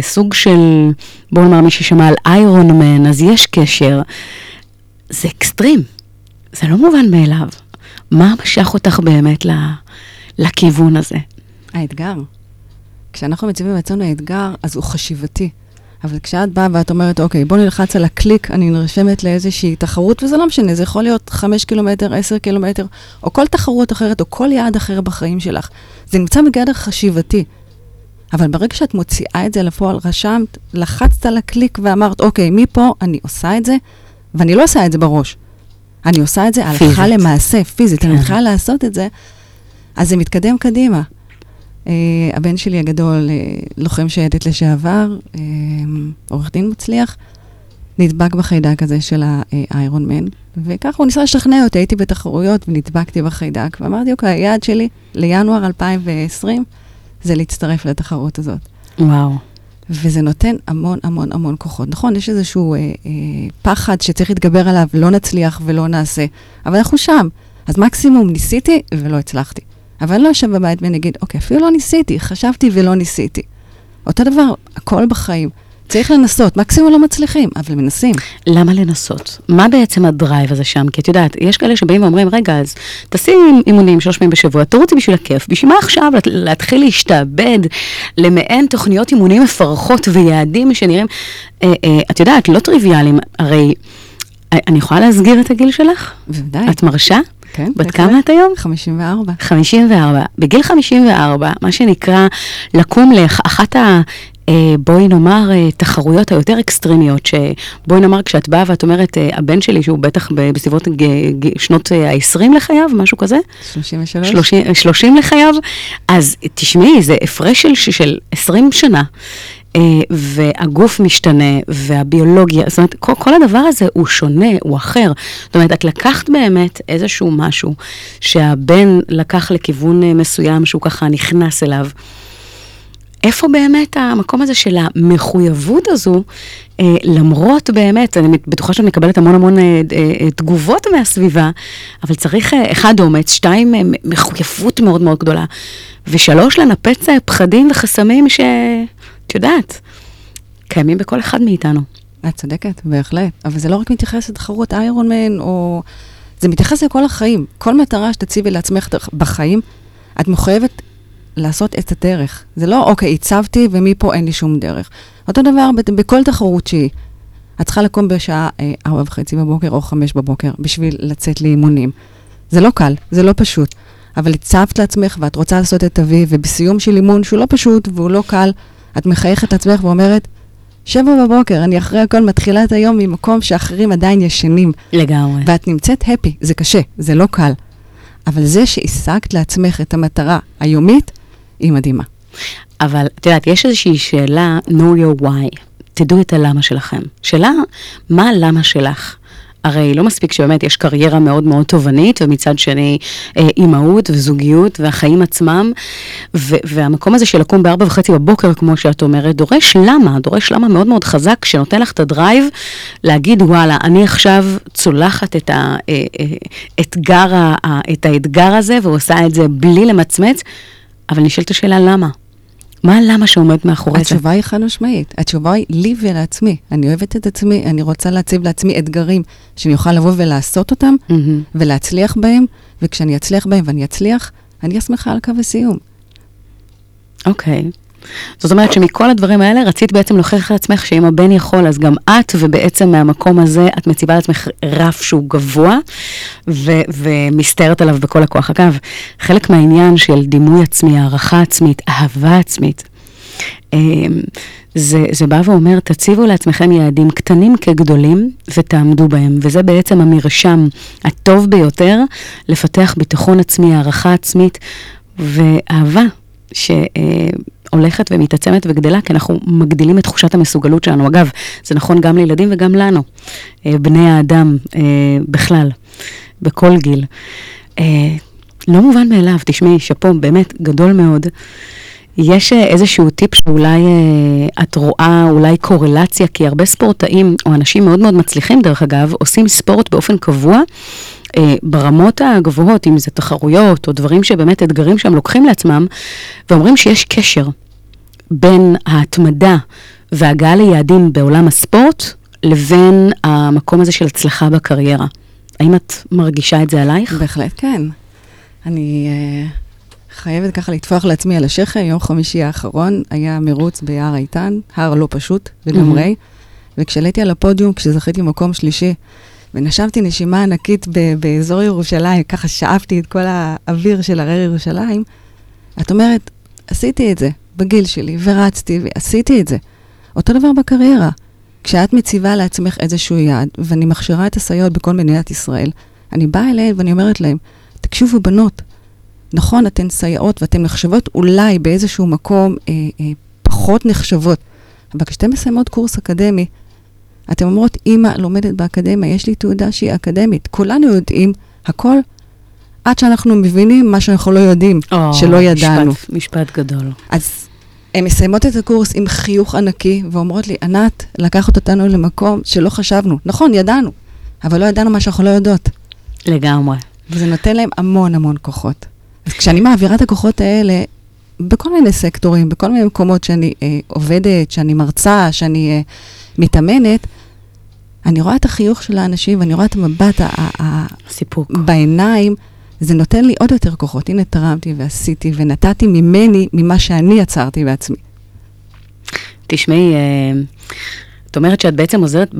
סוג של, בואו נאמר מי ששמע על איירון מן, אז יש קשר, זה אקסטרים, זה לא מובן מאליו. מה משך אותך באמת לכיוון הזה? האתגר. כשאנחנו מציבים בעצמנו האתגר, אז הוא חשיבתי. אבל כשאת באה ואת אומרת, אוקיי, בוא נלחץ על הקליק, אני נרשמת לאיזושהי תחרות, וזה לא משנה, זה יכול להיות 5 קילומטר, 10 קילומטר, או כל תחרות אחרת, או כל יעד אחר בחיים שלך. זה נמצא בגדר חשיבתי. אבל ברגע שאת מוציאה את זה לפועל, רשמת, לחצת על הקליק ואמרת, אוקיי, מפה אני עושה את זה, ואני לא עושה את זה בראש. אני עושה את זה הלכה למעשה, פיזית, אני מתחילה לעשות את זה, אז זה מתקדם קדימה. הבן שלי הגדול, לוחם שייטת לשעבר, עורך דין מצליח, נדבק בחיידק הזה של האיירון מן, וכך הוא ניסה לשכנע אותי, הייתי בתחרויות ונדבקתי בחיידק, ואמרתי, אוקיי, היעד שלי לינואר 2020, זה להצטרף לתחרות הזאת. וואו. וזה נותן המון המון המון כוחות. נכון, יש איזשהו פחד שצריך להתגבר עליו, לא נצליח ולא נעשה, אבל אנחנו שם. אז מקסימום ניסיתי ולא הצלחתי. אבל לא יושב בבית ונגיד, אוקיי, אפילו לא ניסיתי, חשבתי ולא ניסיתי. אותו דבר, הכל בחיים. צריך לנסות, מקסימום לא מצליחים, אבל מנסים. למה לנסות? מה בעצם הדרייב הזה שם? כי את יודעת, יש כאלה שבאים ואומרים, רגע, אז תעשי אימונים 3 פעמים בשבוע, תרוצי בשביל הכיף, בשביל מה עכשיו להתחיל להשתעבד למעין תוכניות אימונים מפרחות ויעדים שנראים, את יודעת, לא טריוויאליים, הרי אני יכולה להסגיר את הגיל שלך? בוודאי. את מרשה? כן. בת כמה את היום? 54. 54. בגיל 54, מה שנקרא, לקום לאחת בואי נאמר תחרויות היותר אקסטרימיות, שבואי נאמר כשאת באה ואת אומרת, הבן שלי שהוא בטח בסביבות שנות ה-20 לחייו, משהו כזה? 33. 30 לחייו, אז תשמעי, זה הפרש של 20 שנה, והגוף משתנה, והביולוגיה, זאת אומרת, כל הדבר הזה הוא שונה, הוא אחר. זאת אומרת, את לקחת באמת איזשהו משהו, שהבן לקח לכיוון מסוים שהוא ככה נכנס אליו, איפה באמת המקום הזה של המחויבות הזו, למרות באמת, אני בטוחה שאני מקבלת המון המון תגובות מהסביבה, אבל צריך אחד אומץ, שתיים מחויבות מאוד מאוד גדולה, ושלוש לנפץ פחדים וחסמים שאת יודעת, קיימים בכל אחד מאיתנו. את צודקת, בהחלט. אבל זה לא רק מתייחס לתחרות איירון מן, או... זה מתייחס לכל החיים. כל מטרה שתציבי לעצמך בחיים, את מחויבת לעשות את הדרך. זה לא, אוקיי, הצבתי ומפה אין לי שום דרך. אותו דבר, בכל תחרות שהיא, את צריכה לקום בשעה 4:30 בבוקר או 5 בבוקר, בשביל לצאת לאימונים. זה לא קל, זה לא פשוט. אבל הצבת לעצמך ואת רוצה לעשות את אבי, ובסיום של אימון שהוא לא פשוט והוא לא קל, את מחייכת לעצמך ואומרת, 7:00, אני אחרי הכל מתחילה את היום ממקום שאחרים עדיין ישנים. לגמרי. ואת נמצאת happy, זה קשה, זה לא קל. אבל זה שהשגת לעצמך את המטרה היומית, היא מדהימה. אבל, את יודעת, יש איזושהי שאלה, know your why, תדעו את הלמה שלכם. שאלה, מה הלמה שלך? הרי לא מספיק שבאמת יש קריירה מאוד מאוד תובנית, ומצד שני אימהות וזוגיות והחיים עצמם, והמקום הזה של לקום 4:30 בבוקר, כמו שאת אומרת, דורש למה מאוד מאוד חזק, שנותן לך את הדרייב, להגיד וואלה, אני עכשיו צולחת את האתגר הזה, ועושה את זה בלי למצמץ, אבל נשאלת השאלה למה? מה למה שעומד מאחורי זה? התשובה היא חד משמעית. התשובה היא לי ולעצמי. אני אוהבת את עצמי, אני רוצה להציב לעצמי אתגרים שאני אוכל לבוא ולעשות אותם, ולהצליח בהם, וכשאני אצליח בהם ואני אצליח, אני אשמחה על קו הסיום. אוקיי. זאת אומרת שמכל הדברים האלה רצית בעצם להוכיח לעצמך שאם הבן יכול, אז גם את, ובעצם מהמקום הזה את מציבה לעצמך רף שהוא גבוה, ומסתערת עליו בכל הכוח. אגב, חלק מהעניין של דימוי עצמי, הערכה עצמית, אהבה עצמית, זה בא ואומר, תציבו לעצמכם יעדים קטנים כגדולים ותעמדו בהם, וזה בעצם המרשם הטוב ביותר לפתח ביטחון עצמי, הערכה עצמית ואהבה שהולכת ומתעצמת וגדלה, כי אנחנו מגדילים את תחושת המסוגלות שלנו. אגב, זה נכון גם לילדים וגם לנו, בני האדם בכלל, בכל גיל. לא מובן מאליו, תשמעי, שפו באמת גדול מאוד. יש איזשהו טיפ שאולי את רואה, אולי קורלציה, כי הרבה ספורטאים או אנשים מאוד מאוד מצליחים, דרך אגב, עושים ספורט באופן קבוע, ברמות הגבוהות, אם זה תחרויות או דברים שבאמת אתגרים שהם לוקחים לעצמם, ואומרים שיש קשר בין ההתמדה והגעה ליעדים בעולם הספורט, לבין המקום הזה של הצלחה בקריירה. האם את מרגישה את זה עלייך? בהחלט כן. אני חייבת ככה לתפוח לעצמי על השכם. יום חמישי האחרון היה מרוץ בהר איתן, הר לא פשוט לגמרי, וכשעליתי על הפודיום, כשזכיתי מקום שלישי, ונשמתי נשימה ענקית באזור ירושלים, ככה שאפתי את כל האוויר של הרי ירושלים, את אומרת, עשיתי את זה בגיל שלי, ורצתי ועשיתי את זה. אותו דבר בקריירה. כשאת מציבה לעצמך איזשהו יעד, ואני מכשירה את הסייעות בכל מדינת ישראל, אני באה אליהן ואני אומרת להן, תקשיבו בנות, נכון, אתן סייעות ואתן נחשבות אולי באיזשהו מקום פחות נחשבות, אבל כשאתן מסיימות קורס אקדמי, אתם אומרות, אמא לומדת באקדמיה, יש לי תעודה שהיא אקדמית. כולנו יודעים הכל, עד שאנחנו מבינים מה שאנחנו לא יודעים, שלא ידענו. משפט גדול. אז הן מסיימות את הקורס עם חיוך ענקי, ואומרות לי, ענת, לקחת אותנו למקום שלא חשבנו. נכון, ידענו, אבל לא ידענו מה שאנחנו לא יודעות. לגמרי. וזה נותן להם המון המון כוחות. אז כשאני מעבירה את הכוחות האלה, בכל מיני סקטורים, בכל מיני מקומות שאני עובדת, שאני מרצה, שאני מתאמנת, אני רואה את החיוך של האנשים, ואני רואה את המבט הסיפוק בעיניים, זה נותן לי עוד יותר כוחות. הנה תרמתי ועשיתי ונתתי ממני, ממה שאני יצרתי בעצמי. תשמעי, את אומרת שאת בעצם עוזרת,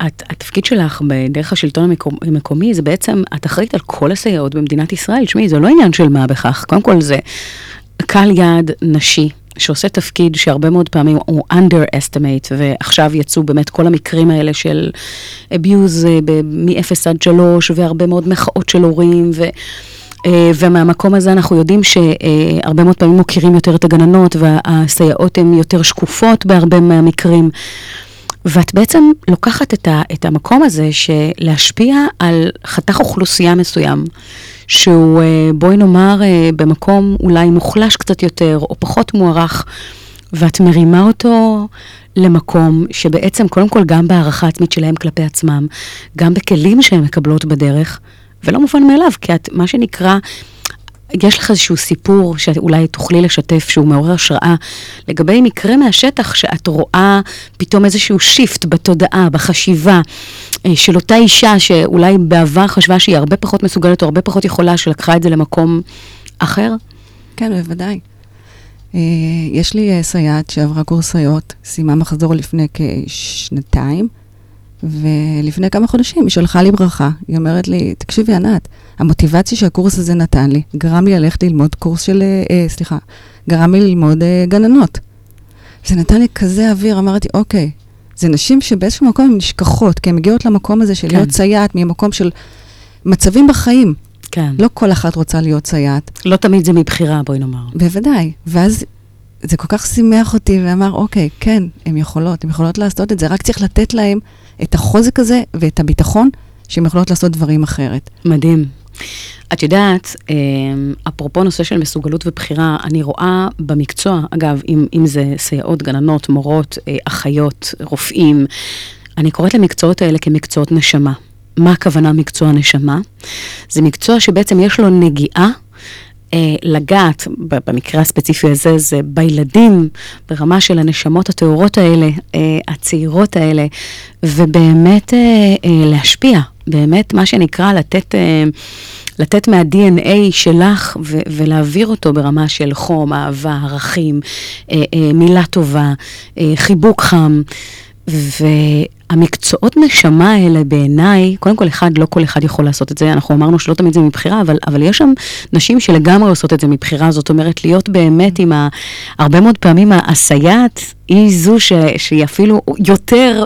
התפקיד שלך בדרך השלטון המקומי, זה בעצם, את אחראית על כל הסייעות במדינת ישראל. תשמעי, זה לא עניין של מה בכך. קודם כל זה קהל יעד נשי, שעושה תפקיד שהרבה מאוד פעמים הוא underestimate, ועכשיו יצאו באמת כל המקרים האלה של abuse מ-0-3, והרבה מאוד מחאות של הורים, ומהמקום הזה אנחנו יודעים שהרבה מאוד פעמים מוכרים יותר את הגננות, והסייעות הן יותר שקופות בהרבה מהמקרים, ואת בעצם לוקחת את המקום הזה שלהשפיע על חתך אוכלוסייה מסוים, שהוא בואי נאמר במקום אולי מוחלש קצת יותר או פחות מוערך, ואת מרימה אותו למקום שבעצם קודם כל גם בהערכה עצמית שלהם כלפי עצמם, גם בכלים שהן מקבלות בדרך, ולא מובן מאליו, כי את, מה שנקרא, יש לך איזשהו סיפור שאולי תוכלי לשתף, שהוא מעורר השראה, לגבי מקרה מהשטח שאת רואה פתאום איזשהו שיפט בתודעה, בחשיבה, של אותה אישה שאולי בעבר חשבה שהיא הרבה פחות מסוגלת או הרבה פחות יכולה, שלקחה את זה למקום אחר? כן, בוודאי. יש לי סייעת שעברה קורסיות, סיימה מחזור לפני כשנתיים, ולפני כמה חודשים היא שולחה לי ברכה. היא אומרת לי, תקשיבי ענת, המוטיבציה שהקורס הזה נתן לי, גרם לי ללכת ללמוד קורס של, גרם לי ללמוד גננות. זה נתן לי כזה אוויר, אמרתי, אוקיי, זה נשים שבאיזשהו מקום הן נשכחות, כי הן מגיעות למקום הזה של כן. להיות סייעת, ממקום של מצבים בחיים. כן. לא כל אחת רוצה להיות סייעת. לא תמיד זה מבחירה, בואי נאמר. בוודאי. ואז זה כל כך שימח אותי ואמר, אוקיי, כן, הן יכולות לעשות את זה, רק צריך לתת להם את החוזק הזה ואת הביטחון, שהן יכולות לעשות דברים אחרת. מדהים. את יודעת, אפרופו נושא של מסוגלות ובחירה, אני רואה במקצוע, אגב, אם זה סייעות, גננות, מורות, אחיות, רופאים, אני קוראת למקצועות האלה כמקצועות נשמה. מה הכוונה מקצוע נשמה? זה מקצוע שבעצם יש לו נגיעה, לגעת, במקרה הספציפי הזה, זה בילדים, ברמה של הנשמות התאורות האלה, הצעירות האלה, ובאמת להשפיע, באמת מה שנקרא לתת מה-DNA שלך ולהעביר אותו ברמה של חום, אהבה, ערכים, מילה טובה, חיבוק חם, והמקצועות נשמה האלה בעיניי, קודם כל אחד, לא כל אחד יכול לעשות את זה, אנחנו אמרנו שלא תמיד זה מבחירה, אבל יש שם נשים שלגמרי עושות את זה מבחירה, זאת אומרת להיות באמת עם הרבה מאוד פעמים הסייעת, היא זו שהיא אפילו יותר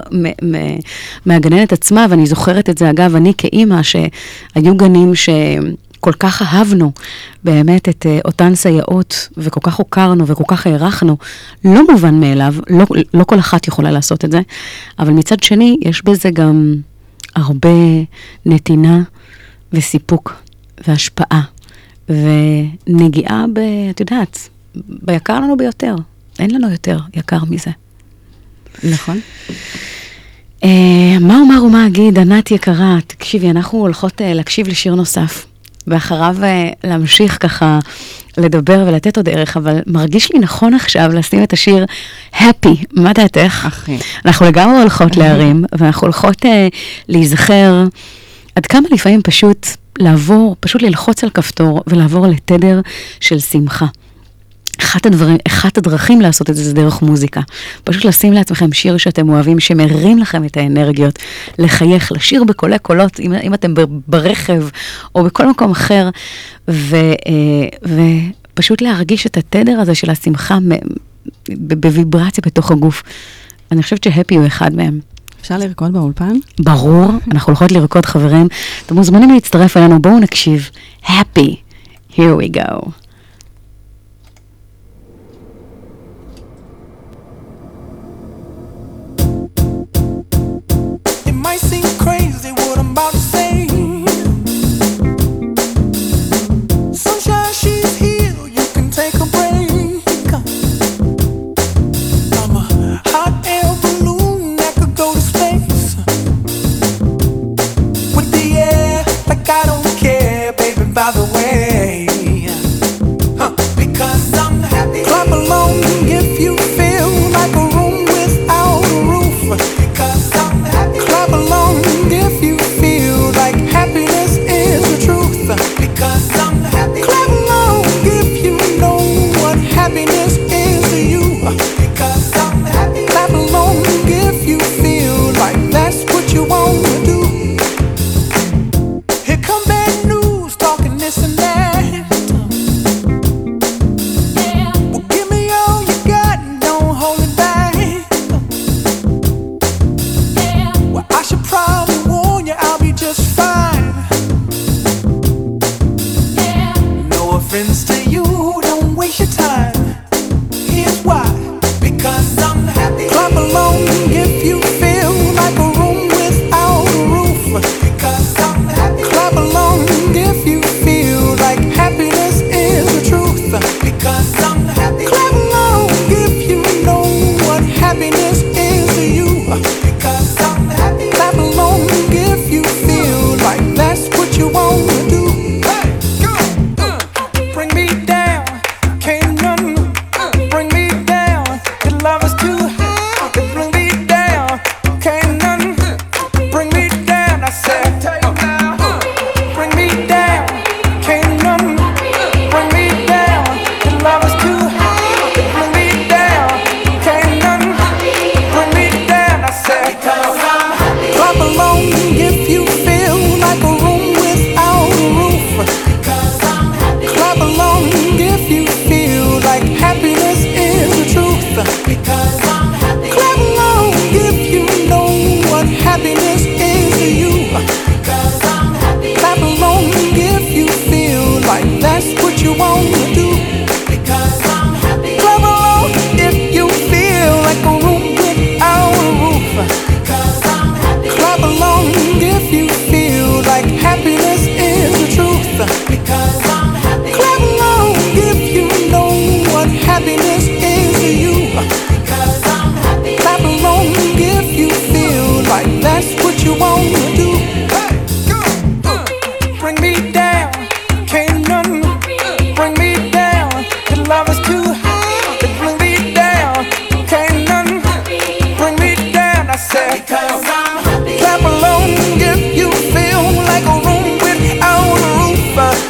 מהגננת עצמה, ואני זוכרת את זה אגב, אני כאימא שהיו גנים כל כך אהבנו באמת את אותן סייעות, וכל כך הוקרנו וכל כך הערכנו, לא מובן מאליו, לא כל אחת יכולה לעשות את זה, אבל מצד שני, יש בזה גם הרבה נתינה וסיפוק והשפעה, ונגיעה, את יודעת, ביקר לנו ביותר, אין לנו יותר יקר מזה. נכון. מה אומר ומה אגיד, ענת יקרה, תקשיבי, אנחנו הולכות להקשיב לשיר נוסף, ואחריו להמשיך ככה לדבר ולתת עוד ערך, אבל מרגיש לי נכון עכשיו לשים את השיר Happy, מה דעתך? אחי. אנחנו לגמרי הולכות להרים, ואנחנו הולכות להיזכר עד כמה לפעמים פשוט לעבור, פשוט ללחוץ על כפתור ולעבור לתדר של שמחה. אחת הדרכים לעשות את זה, זה דרך מוזיקה. פשוט לשים לעצמכם שיר שאתם אוהבים, שמרים לכם את האנרגיות, לחייך, לשיר בקולי קולות, אם אתם ברכב, או בכל מקום אחר, ופשוט להרגיש את התדר הזה של השמחה, בוויברציה בתוך הגוף. אני חושבת שהפי הוא אחד מהם. אפשר לרקוד באולפן? ברור, אנחנו הולכות לרקוד חברים. אתם מוזמנים להצטרף אלינו, בואו נקשיב. Happy, here we go. I seem crazy what I'm about to say. Sunshine, she's here, you can take a break. I'm a hot air balloon that could go to space. With the air, like I don't care, baby, by the way. Because I'm happy. Clap along if you feel like a room without a roof. Because alone if you feel like happiness is the truth. Because I'm happy. Clap along if you know what happiness is to you. Because I'm happy. Clap along if you feel like that's what you want to do. Here come bad news talking this and that. Well, give me all you got and don't hold it back. Problem because I'm happy. Clap along if you feel like a room without a roof.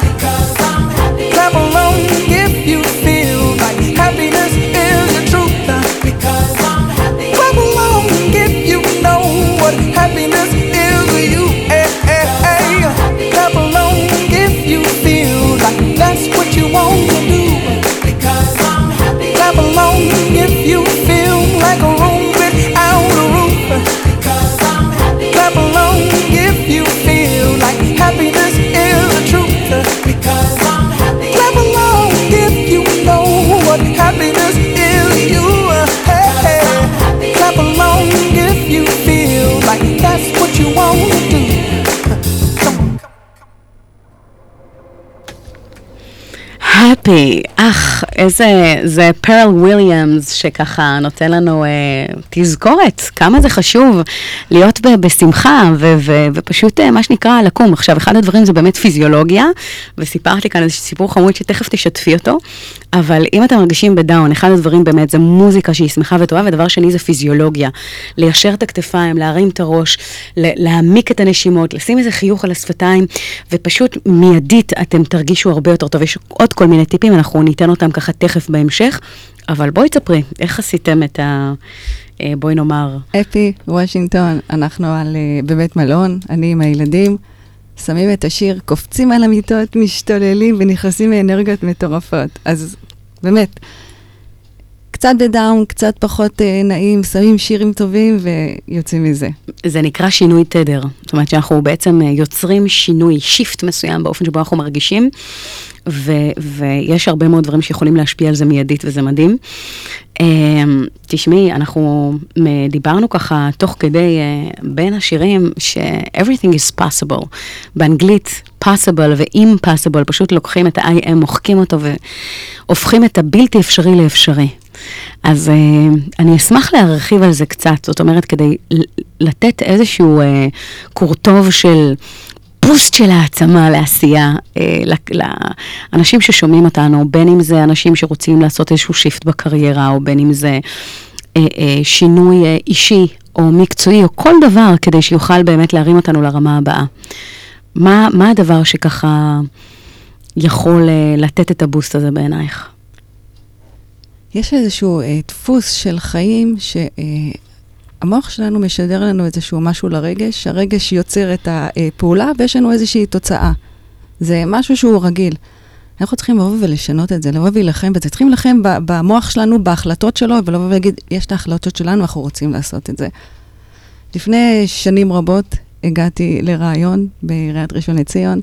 Because I'm happy. Clap along if you feel like happiness is the truth. Because I'm happy. Clap along if you know what happiness is to you. Clap along if you feel like that's what you want to do. Because I'm happy. Clap along if you feel like a room. Happiness is you. Hey, hey. Clap along if you feel like that's what you want to do. Come on. Happy. זה פרל וויליאמס שככה נותן לנו תזכורת, כמה זה חשוב להיות בשמחה ופשוט מה שנקרא לקום. עכשיו, אחד הדברים זה באמת פיזיולוגיה, וסיפרת לי כאן איזה סיפור חמוד שתכף תשתפי אותו, אבל אם אתם מרגישים בדאון, אחד הדברים באמת זה מוזיקה שהיא שמחה וטובה, ודבר שני זה פיזיולוגיה, ליישר את הכתפיים, להרים את הראש, להעמיק את הנשימות, לשים איזה חיוך על השפתיים, ופשוט מיידית אתם תרגישו הרבה יותר טוב. יש עוד כל מיני טיפים, אנחנו ניתן אותם ככה תכף בהמשך, אבל בואי תספרי, איך עשיתם את בואי נאמר. אפי, וושינגטון, אנחנו בבית מלון, אני עם הילדים, שמים את השיר, קופצים על המיטות, משתוללים ונכנסים מאנרגיות מטורפות. אז באמת, קצת בדאון, קצת פחות נעים, שמים שירים טובים ויוצאים מזה. זה נקרא שינוי תדר. זאת אומרת שאנחנו בעצם יוצרים שינוי, שיפט מסוים באופן שבו אנחנו מרגישים, ויש הרבה מאוד דברים שיכולים להשפיע על זה מיידית, וזה מדהים. תשמעי, אנחנו דיברנו ככה תוך כדי בין השירים ש-everything is possible. באנגלית, possible ו-impossible, פשוט לוקחים את ה-IM, מוחקים אותו והופכים את הבלתי אפשרי לאפשרי. אז אני אשמח להרחיב על זה קצת, זאת אומרת, כדי לתת איזשהו קורטוב של בוסט של העצמה לעשייה, לאנשים ששומעים אותנו, בין אם זה אנשים שרוצים לעשות איזשהו שיפט בקריירה, או בין אם זה שינוי אישי או מקצועי, או כל דבר, כדי שיוכל באמת להרים אותנו לרמה הבאה. מה הדבר שככה יכול לתת את הבוסט הזה בעינייך? יש איזשהו דפוס של חיים המוח שלנו משדר לנו איזשהו משהו לרגש, הרגש יוצר את הפעולה, ויש לנו איזושהי תוצאה. זה משהו שהוא רגיל. אנחנו צריכים לבוא ולשנות את זה, לבוא ולחם בזה. צריכים לחם במוח שלנו, בהחלטות שלו, ולבוא ולהגיד, יש את ההחלטות שלנו, אנחנו רוצים לעשות את זה. לפני שנים רבות הגעתי לרעיון בעיריית ראשון לציון.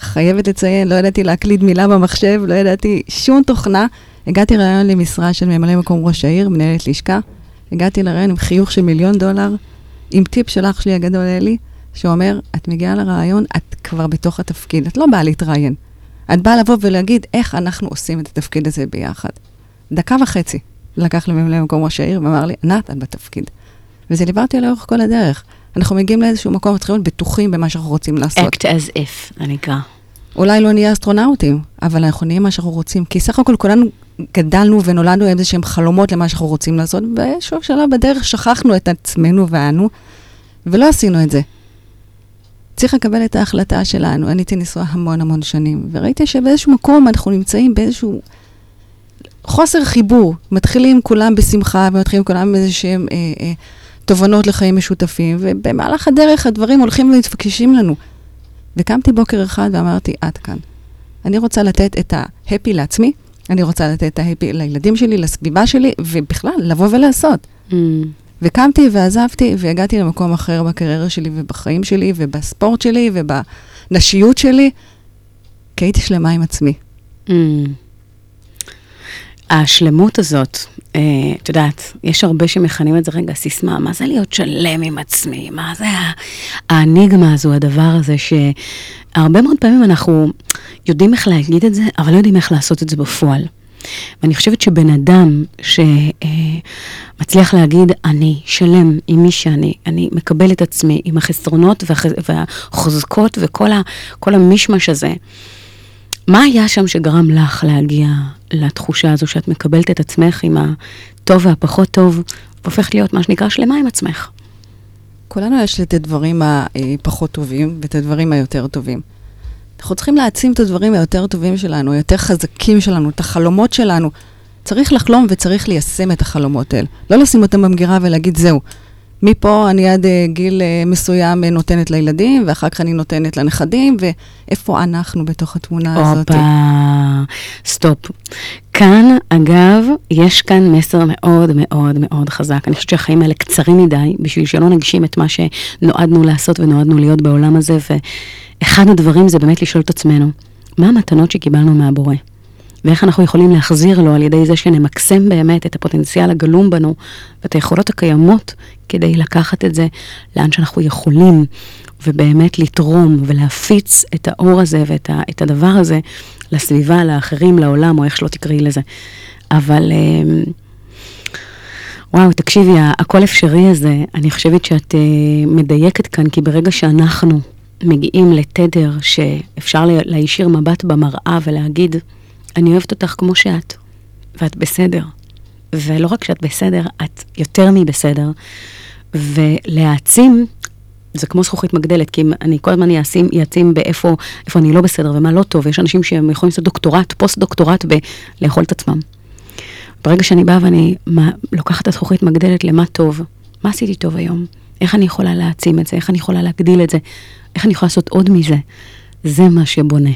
חייבת לציין, לא ידעתי להקליד מילה במחשב, לא ידעתי שום תוכנה. הגעתי לרעיון למשרה של ממלא מקום ראש העיר, מנהלת לשכה. הגעתי לרעיון עם חיוך של $1,000,000, עם טיפ של אח שלי הגדול אלי, שאומר, את מגיעה לרעיון, את כבר בתוך התפקיד, את לא באה להתראיין. את באה לבוא ולהגיד, איך אנחנו עושים את התפקיד הזה ביחד. 1.5 דקות לקח לממלא מקום ראש העיר, ואמר לי, ענת, את בתפקיד. וזה דיברתי לאורך כל הדרך. אנחנו מגיעים לאיזשהו מקום, צריכים להיות בטוחים במה שאנחנו רוצים לעשות. Act as if, אני אקרא. אולי לא נהיה אסטרונאוטים, אבל אנחנו נהיה מה שאנחנו רוצים, כי סך הכל כולנו גדלנו ונולדנו עם זה שהם חלומות למה שאנחנו רוצים לעשות, ובשלב שלה בדרך שכחנו את עצמנו ואנו, ולא עשינו את זה. צריך לקבל את ההחלטה שלנו, אני הייתי נשואה המון המון שנים, וראיתי שבאיזשהו מקום אנחנו נמצאים באיזשהו חוסר חיבור, מתחילים כולם בשמחה, ומתחילים כולם איזשהם תובנות לחיים משותפים, ובמהלך הדרך הדברים הולכים ומתפקשים לנו. וקמתי בוקר אחד ואמרתי, עד כאן. אני רוצה לתת את ההפי לעצמי, אני רוצה לתת את ההפי לילדים שלי, לסביבה שלי, ובכלל, לבוא ולעשות. וקמתי ועזבתי, והגעתי למקום אחר בקריירה שלי, ובחיים שלי, ובספורט שלי, ובנשיות שלי, כי הייתי שלמה עם עצמי. השלמות הזאת, את יודעת, יש הרבה שמכנים את זה רגע סיסמה, מה זה להיות שלם עם עצמי, מה זה הניגמה הזו, הדבר הזה שהרבה מאוד פעמים אנחנו יודעים איך להגיד את זה, אבל לא יודעים איך לעשות את זה בפועל. ואני חושבת שבן אדם שמצליח להגיד, אני שלם עם מי שאני, אני מקבל את עצמי עם החסרונות והחוזקות וכל המשמש הזה, מה היה שם שגרם לך להגיע לתחושה הזו שאת מקבלת את עצמך עם הטוב והפחות טוב, והופך להיות מה שנקרא שלמה עם עצמך? לכולנו יש את הדברים הפחות טובים ואת הדברים היותר טובים. אנחנו צריכים להעצים את הדברים היותר טובים שלנו, היותר חזקים שלנו, את החלומות שלנו. צריך לחלום וצריך ליישם את החלומות האלה. לא לשים אותם במגירה ולהגיד זהו. מפה אני עד גיל מסוים נותנת לילדים, ואחר כך אני נותנת לנכדים, ואיפה אנחנו בתוך התמונה הזאת? אופה, סטופ. כאן, אגב, יש כאן מסר מאוד מאוד מאוד חזק. אני חושבת שהחיים האלה קצרים מדי, בשביל שלא נגשים את מה שנועדנו לעשות ונועדנו להיות בעולם הזה, ואחד הדברים זה באמת לשאול את עצמנו, מה המתנות שקיבלנו מהבורא? ואיך אנחנו יכולים להחזיר לו על ידי זה שנמקסם באמת את הפוטנציאל הגלום בנו ואת היכולות הקיימות כדי לקחת את זה לאן שאנחנו יכולים ובאמת לתרום ולהפיץ את האור הזה ואת את הדבר הזה לסביבה, לאחרים, לעולם או איך שלא תקראי לזה. אבל וואו, תקשיבי, הכל אפשרי הזה, אני חושבת שאת מדייקת כאן כי ברגע שאנחנו מגיעים לתדר שאפשר להישיר מבט במראה ולהגיד אני אוהבת אותך כמו שאת, ואת בסדר. ולא רק שאת בסדר, את יותר מבסדר. ולהעצים, זה כמו זכוכית מגדלת, כי אני כל הזמן יעצים באיפה אני לא בסדר ומה לא טוב. יש אנשים שהם יכולים לעשות דוקטורט, פוסט-דוקטורט, בלאכול את עצמם. ברגע שאני באה ואני לוקחת את הזכוכית מגדלת למה טוב, מה עשיתי טוב היום? איך אני יכולה להעצים את זה? איך אני יכולה להגדיל את זה? איך אני יכולה לעשות עוד מזה? זה מה שבונה.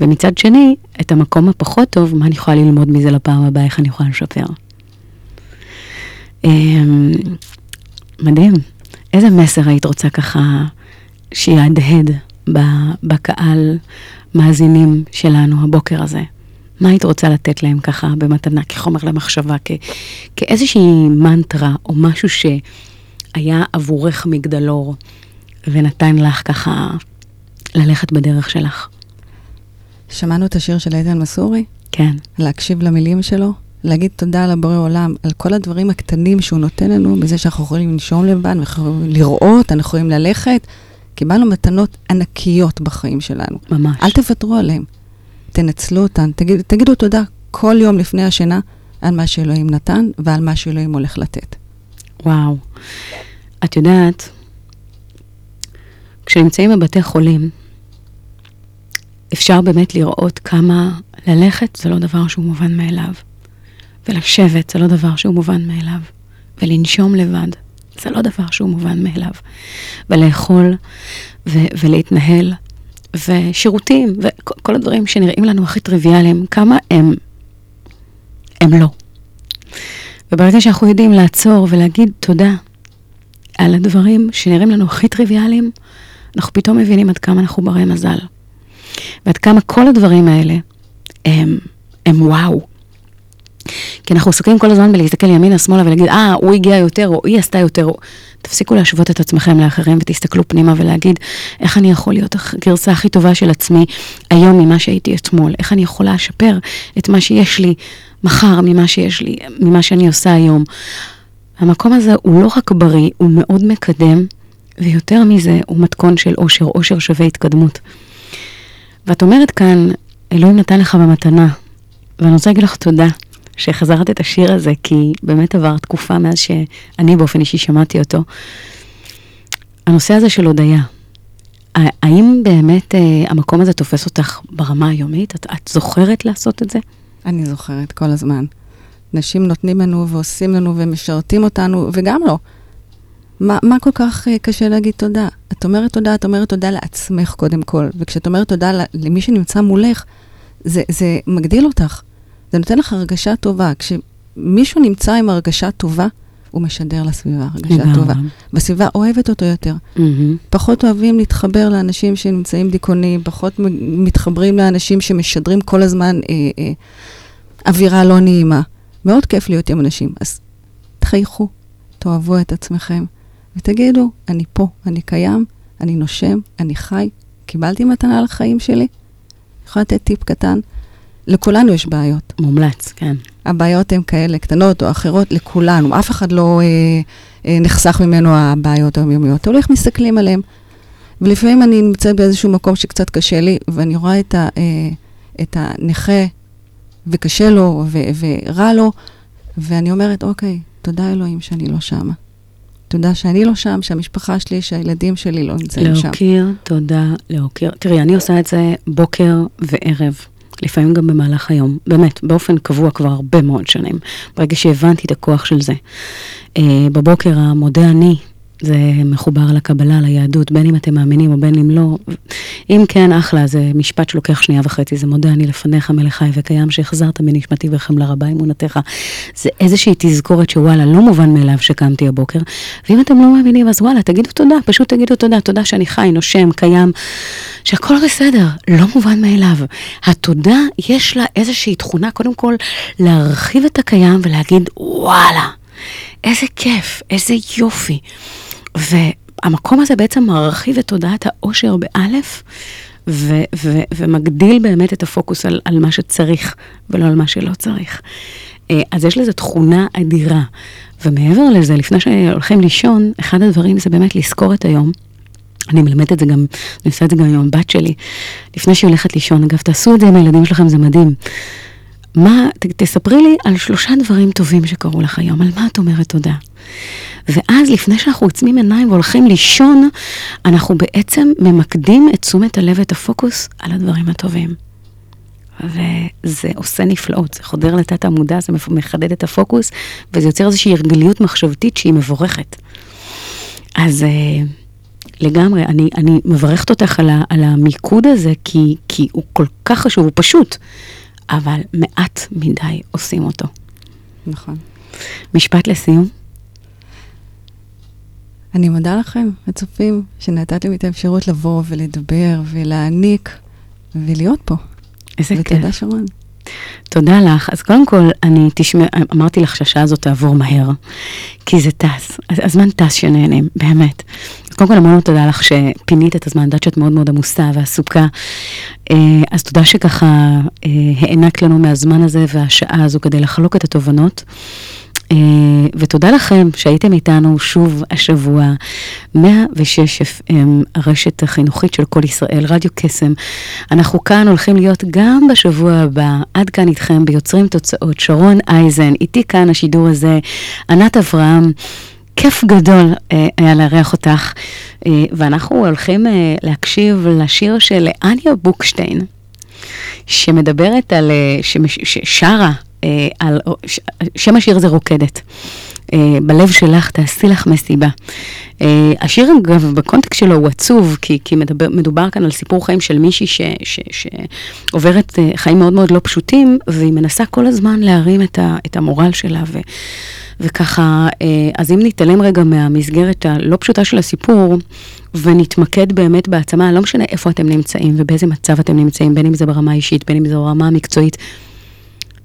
ומצד שני, את המקום הפחות טוב, מה אני יכולה ללמוד מזה לפעם הבאה, איך אני יכולה לשפר. מדהים. איזה מסר היית רוצה ככה שיהדהד בקהל מאזינים שלנו הבוקר הזה? מה היית רוצה לתת להם ככה במתנה, כחומר למחשבה, כאיזושהי מנטרה או משהו שהיה עבורך מגדלור ונתן לך ככה ללכת בדרך שלך? שמענו את השיר של איתן מסורי? כן. להקשיב למילים שלו, להגיד תודה לבורא עולם, על כל הדברים הקטנים שהוא נותן לנו, בזה שאנחנו יכולים לנשום לבן, לראות, אנחנו יכולים ללכת. קיבלנו מתנות ענקיות בחיים שלנו. ממש. אל תוותרו עליהם. תנצלו אותן, תגידו תודה כל יום לפני השינה, על מה שאלוהים נתן, ועל מה שאלוהים הולך לתת. וואו. את יודעת, כשנמצאים בבתי חולים, אפשר באמת לראות כמה ללכת זה לא דבר שהוא מובן מאליו, ולשבת זה לא דבר שהוא מובן מאליו, ולנשום לבד זה לא דבר שהוא מובן מאליו, ולאכול ולהתנהל, ושירותים, וכל הדברים שנראים לנו הכי טריוויאליים, כמה הם לא. וברגע שאנחנו יודעים לעצור ולהגיד תודה על הדברים שנראים לנו הכי טריוויאליים, אנחנו פתאום מבינים עד כמה אנחנו ברי מזל. ועד כמה כל הדברים האלה הם וואו. כי אנחנו עסוקים כל הזמן בלהסתכל ימינה, שמאלה ולהגיד, הוא הגיע יותר, או היא עשתה יותר. תפסיקו להשוות את עצמכם לאחרים ותסתכלו פנימה ולהגיד, איך אני יכול להיות הגרסה הכי טובה של עצמי היום ממה שהייתי אתמול? איך אני יכולה לשפר את מה שיש לי מחר ממה שיש לי, ממה שאני עושה היום? המקום הזה הוא לא רק בריא, הוא מאוד מקדם, ויותר מזה הוא מתכון של אושר, אושר שווה התקדמות. ואת אומרת כאן, אלוהים נתן לך במתנה, ואני רוצה להגיד לך תודה שחזרת את השיר הזה, כי באמת עבר תקופה מאז שאני באופן אישי שמעתי אותו. הנושא הזה של הודיה, האם באמת המקום הזה תופס אותך ברמה היומית? את זוכרת לעשות את זה? אני זוכרת כל הזמן. נשים נותנים לנו ועושים לנו ומשרתים אותנו, וגם לא. מה כל כך קשה להגיד תודה? את אומרת תודה, את אומרת תודה לעצמך קודם כל, וכשאת אומרת תודה למי שנמצא מולך, זה מגדיל אותך. זה נותן לך הרגשה טובה. כשמישהו נמצא עם הרגשה טובה, הוא משדר לסביבה הרגשה טובה. בסביבה אוהבת אותו יותר. פחות אוהבים להתחבר לאנשים שנמצאים דיכאונים, פחות מתחברים לאנשים שמשדרים כל הזמן אווירה לא נעימה. מאוד כיף להיות עם אנשים. אז תחייכו, תאהבו את עצמכם. ותגידו, אני פה, אני קיים, אני נושם, אני חי, קיבלתי מתנה על החיים שלי. יכולה לתת טיפ קטן. לכולנו יש בעיות. מומלץ, כן. הבעיות הן כאלה, קטנות או אחרות, לכולנו. אף אחד לא נחסך ממנו הבעיות היומיומיות. הולך מסתכלים עליהם. ולפעמים אני נמצאת באיזשהו מקום שקצת קשה לי, ואני רואה את הנכה, וקשה לו, ורע לו, ואני אומרת, אוקיי, תודה אלוהים שאני לא שמה. תודה שאני לא שם, שהמשפחה שלי, שהילדים שלי לא נמצאים שם. להוקיר, תודה, להוקיר. תראי, אני עושה את זה בוקר וערב, לפעמים גם במהלך היום, באמת, באופן קבוע כבר הרבה מאוד שנים, ברגע שהבנתי את הכוח של זה. בבוקר המודה אני, זה מחובר לקבלה, ליהדות, בין אם אתם מאמינים או בין אם לא. אם כן, אחלה, זה משפט שלוקח 2.5, זה מודה אני לפניך מלך חי וקיים שהחזרת מנשמתי וחמלה רבה אמונתך. זה איזושהי תזכורת שוואלה, לא מובן מאליו שקמתי הבוקר. ואם אתם לא מאמינים, אז וואלה, תגידו תודה, פשוט תגידו תודה, תודה שאני חי, נושם, קיים, שהכל בסדר, לא מובן מאליו. התודה, יש לה איזושהי תכונה, קודם כל, להרחיב את הקיים ולהגיד, וואלה, איזה כיף, איזה יופי. והמקום הזה בעצם מרחיב את תודעת האושר באלף, ומגדיל באמת את הפוקוס על מה שצריך, ולא על מה שלא צריך. אז יש לזה תכונה אדירה. ומעבר לזה, לפני שהולכים לישון, אחד הדברים זה באמת לזכור את היום. אני מלמדת את זה גם, אני עושה את זה גם עם הבת שלי. לפני שהיא הולכת לישון, אגב, תעשו את זה עם הילדים שלכם, זה מדהים. מה, תספרי לי על 3 דברים טובים שקרו לך היום, על מה את אומרת תודה? ואז לפני שאנחנו עוצמים עיניים והולכים לישון, אנחנו בעצם ממקדים את תשומת הלב ואת הפוקוס על הדברים הטובים. וזה עושה נפלאות, זה חודר לתת המודע, זה מחדד את הפוקוס, וזה יוצר איזושהי הרגליות מחשבתית שהיא מבורכת. אז לגמרי, אני מברכת אותך על המיקוד הזה, כי הוא כל כך חשוב, הוא פשוט. אבל מעט מדי עושים אותו. נכון. משפט לסיום. אני מודה לכם, הצופים, שנתת לי את האפשרות לבוא ולדבר ולהעניק ולהיות פה. איזה כיף. ותודה שרון. תודה לך. אז קודם כל, אמרתי לך שהשעה הזאת תעבור מהר, כי זה טס. אז הזמן טס שנהנים, באמת. אז קודם כל, המון תודה לך שפינית את הזמן, דעת שאת מאוד מאוד עמוסה ועסוקה. אז תודה שככה הענק לנו מהזמן הזה והשעה הזו כדי לחלוק את התובנות. ותודה לכם שהייתם איתנו שוב השבוע, 106 FM, הרשת החינוכית של כל ישראל, רדיו קסם. אנחנו כאן הולכים להיות גם בשבוע הבא, עד כאן איתכם ביוצרים תוצאות, שרון אייזן, איתי כאן השידור הזה, ענת אברהם, כיף גדול היה לארח אותך, ואנחנו הולכים להקשיב לשיר של אניה בוקשטיין, שמדברת על, ששרה, שם השיר זה רוקדת, בלב שלך תעשי לך מסיבה. השיר גם בקונטקסט שלו הוא עצוב, כי מדובר כאן על סיפור חיים של מישהי שעוברת חיים מאוד מאוד לא פשוטים, והיא מנסה כל הזמן להרים את המורל שלה, וככה, אז אם נתעלם רגע מהמסגרת הלא פשוטה של הסיפור, ונתמקד באמת בעצמה, לא משנה איפה אתם נמצאים, ובאיזה מצב אתם נמצאים, בין אם זה ברמה האישית, בין אם זה ברמה המקצועית,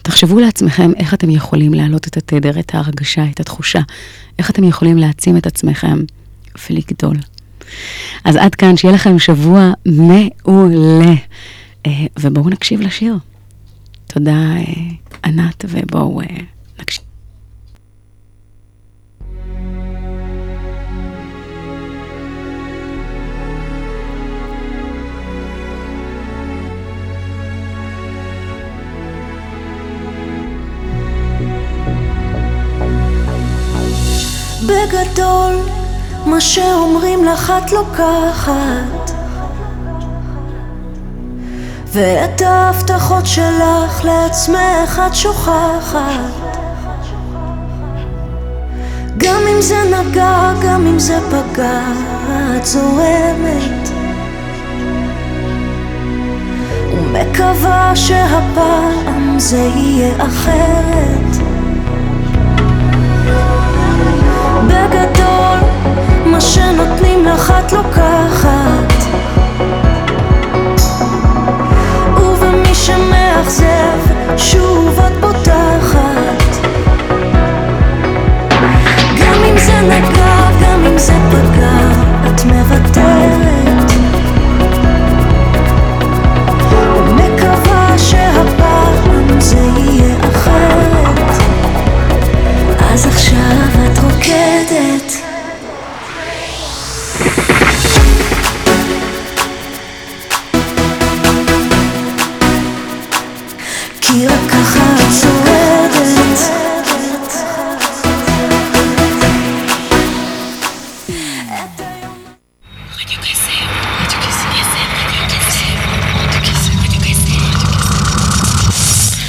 תחשבו לעצמכם איך אתם יכולים להעלות את התדר, את ההרגשה, את התחושה, איך אתם יכולים להעצים את עצמכם ולגדול. אז עד כאן, שיהיה לכם שבוע מעולה, ובואו נקשיב לשיר. תודה ענת, ובואו נקשיב. בגדול, מה שאומרים לך את לוקחת, ואת ההבטחות שלך לעצמך את שוכחת. גם אם זה נגע, גם אם זה פגע, את זורמת ומקווה שהפעם זה יהיה אחרת. בגדול, מה שנותנים לך את לוקחת, ובמי שמאכזב שוב את פותחת. גם אם זה נגע, גם אם זה פגע, את מבטרת ומקווה שהפעם זה יהיה אחרת. אז עכשיו את רוקדת, כי רק ככה את צורדת.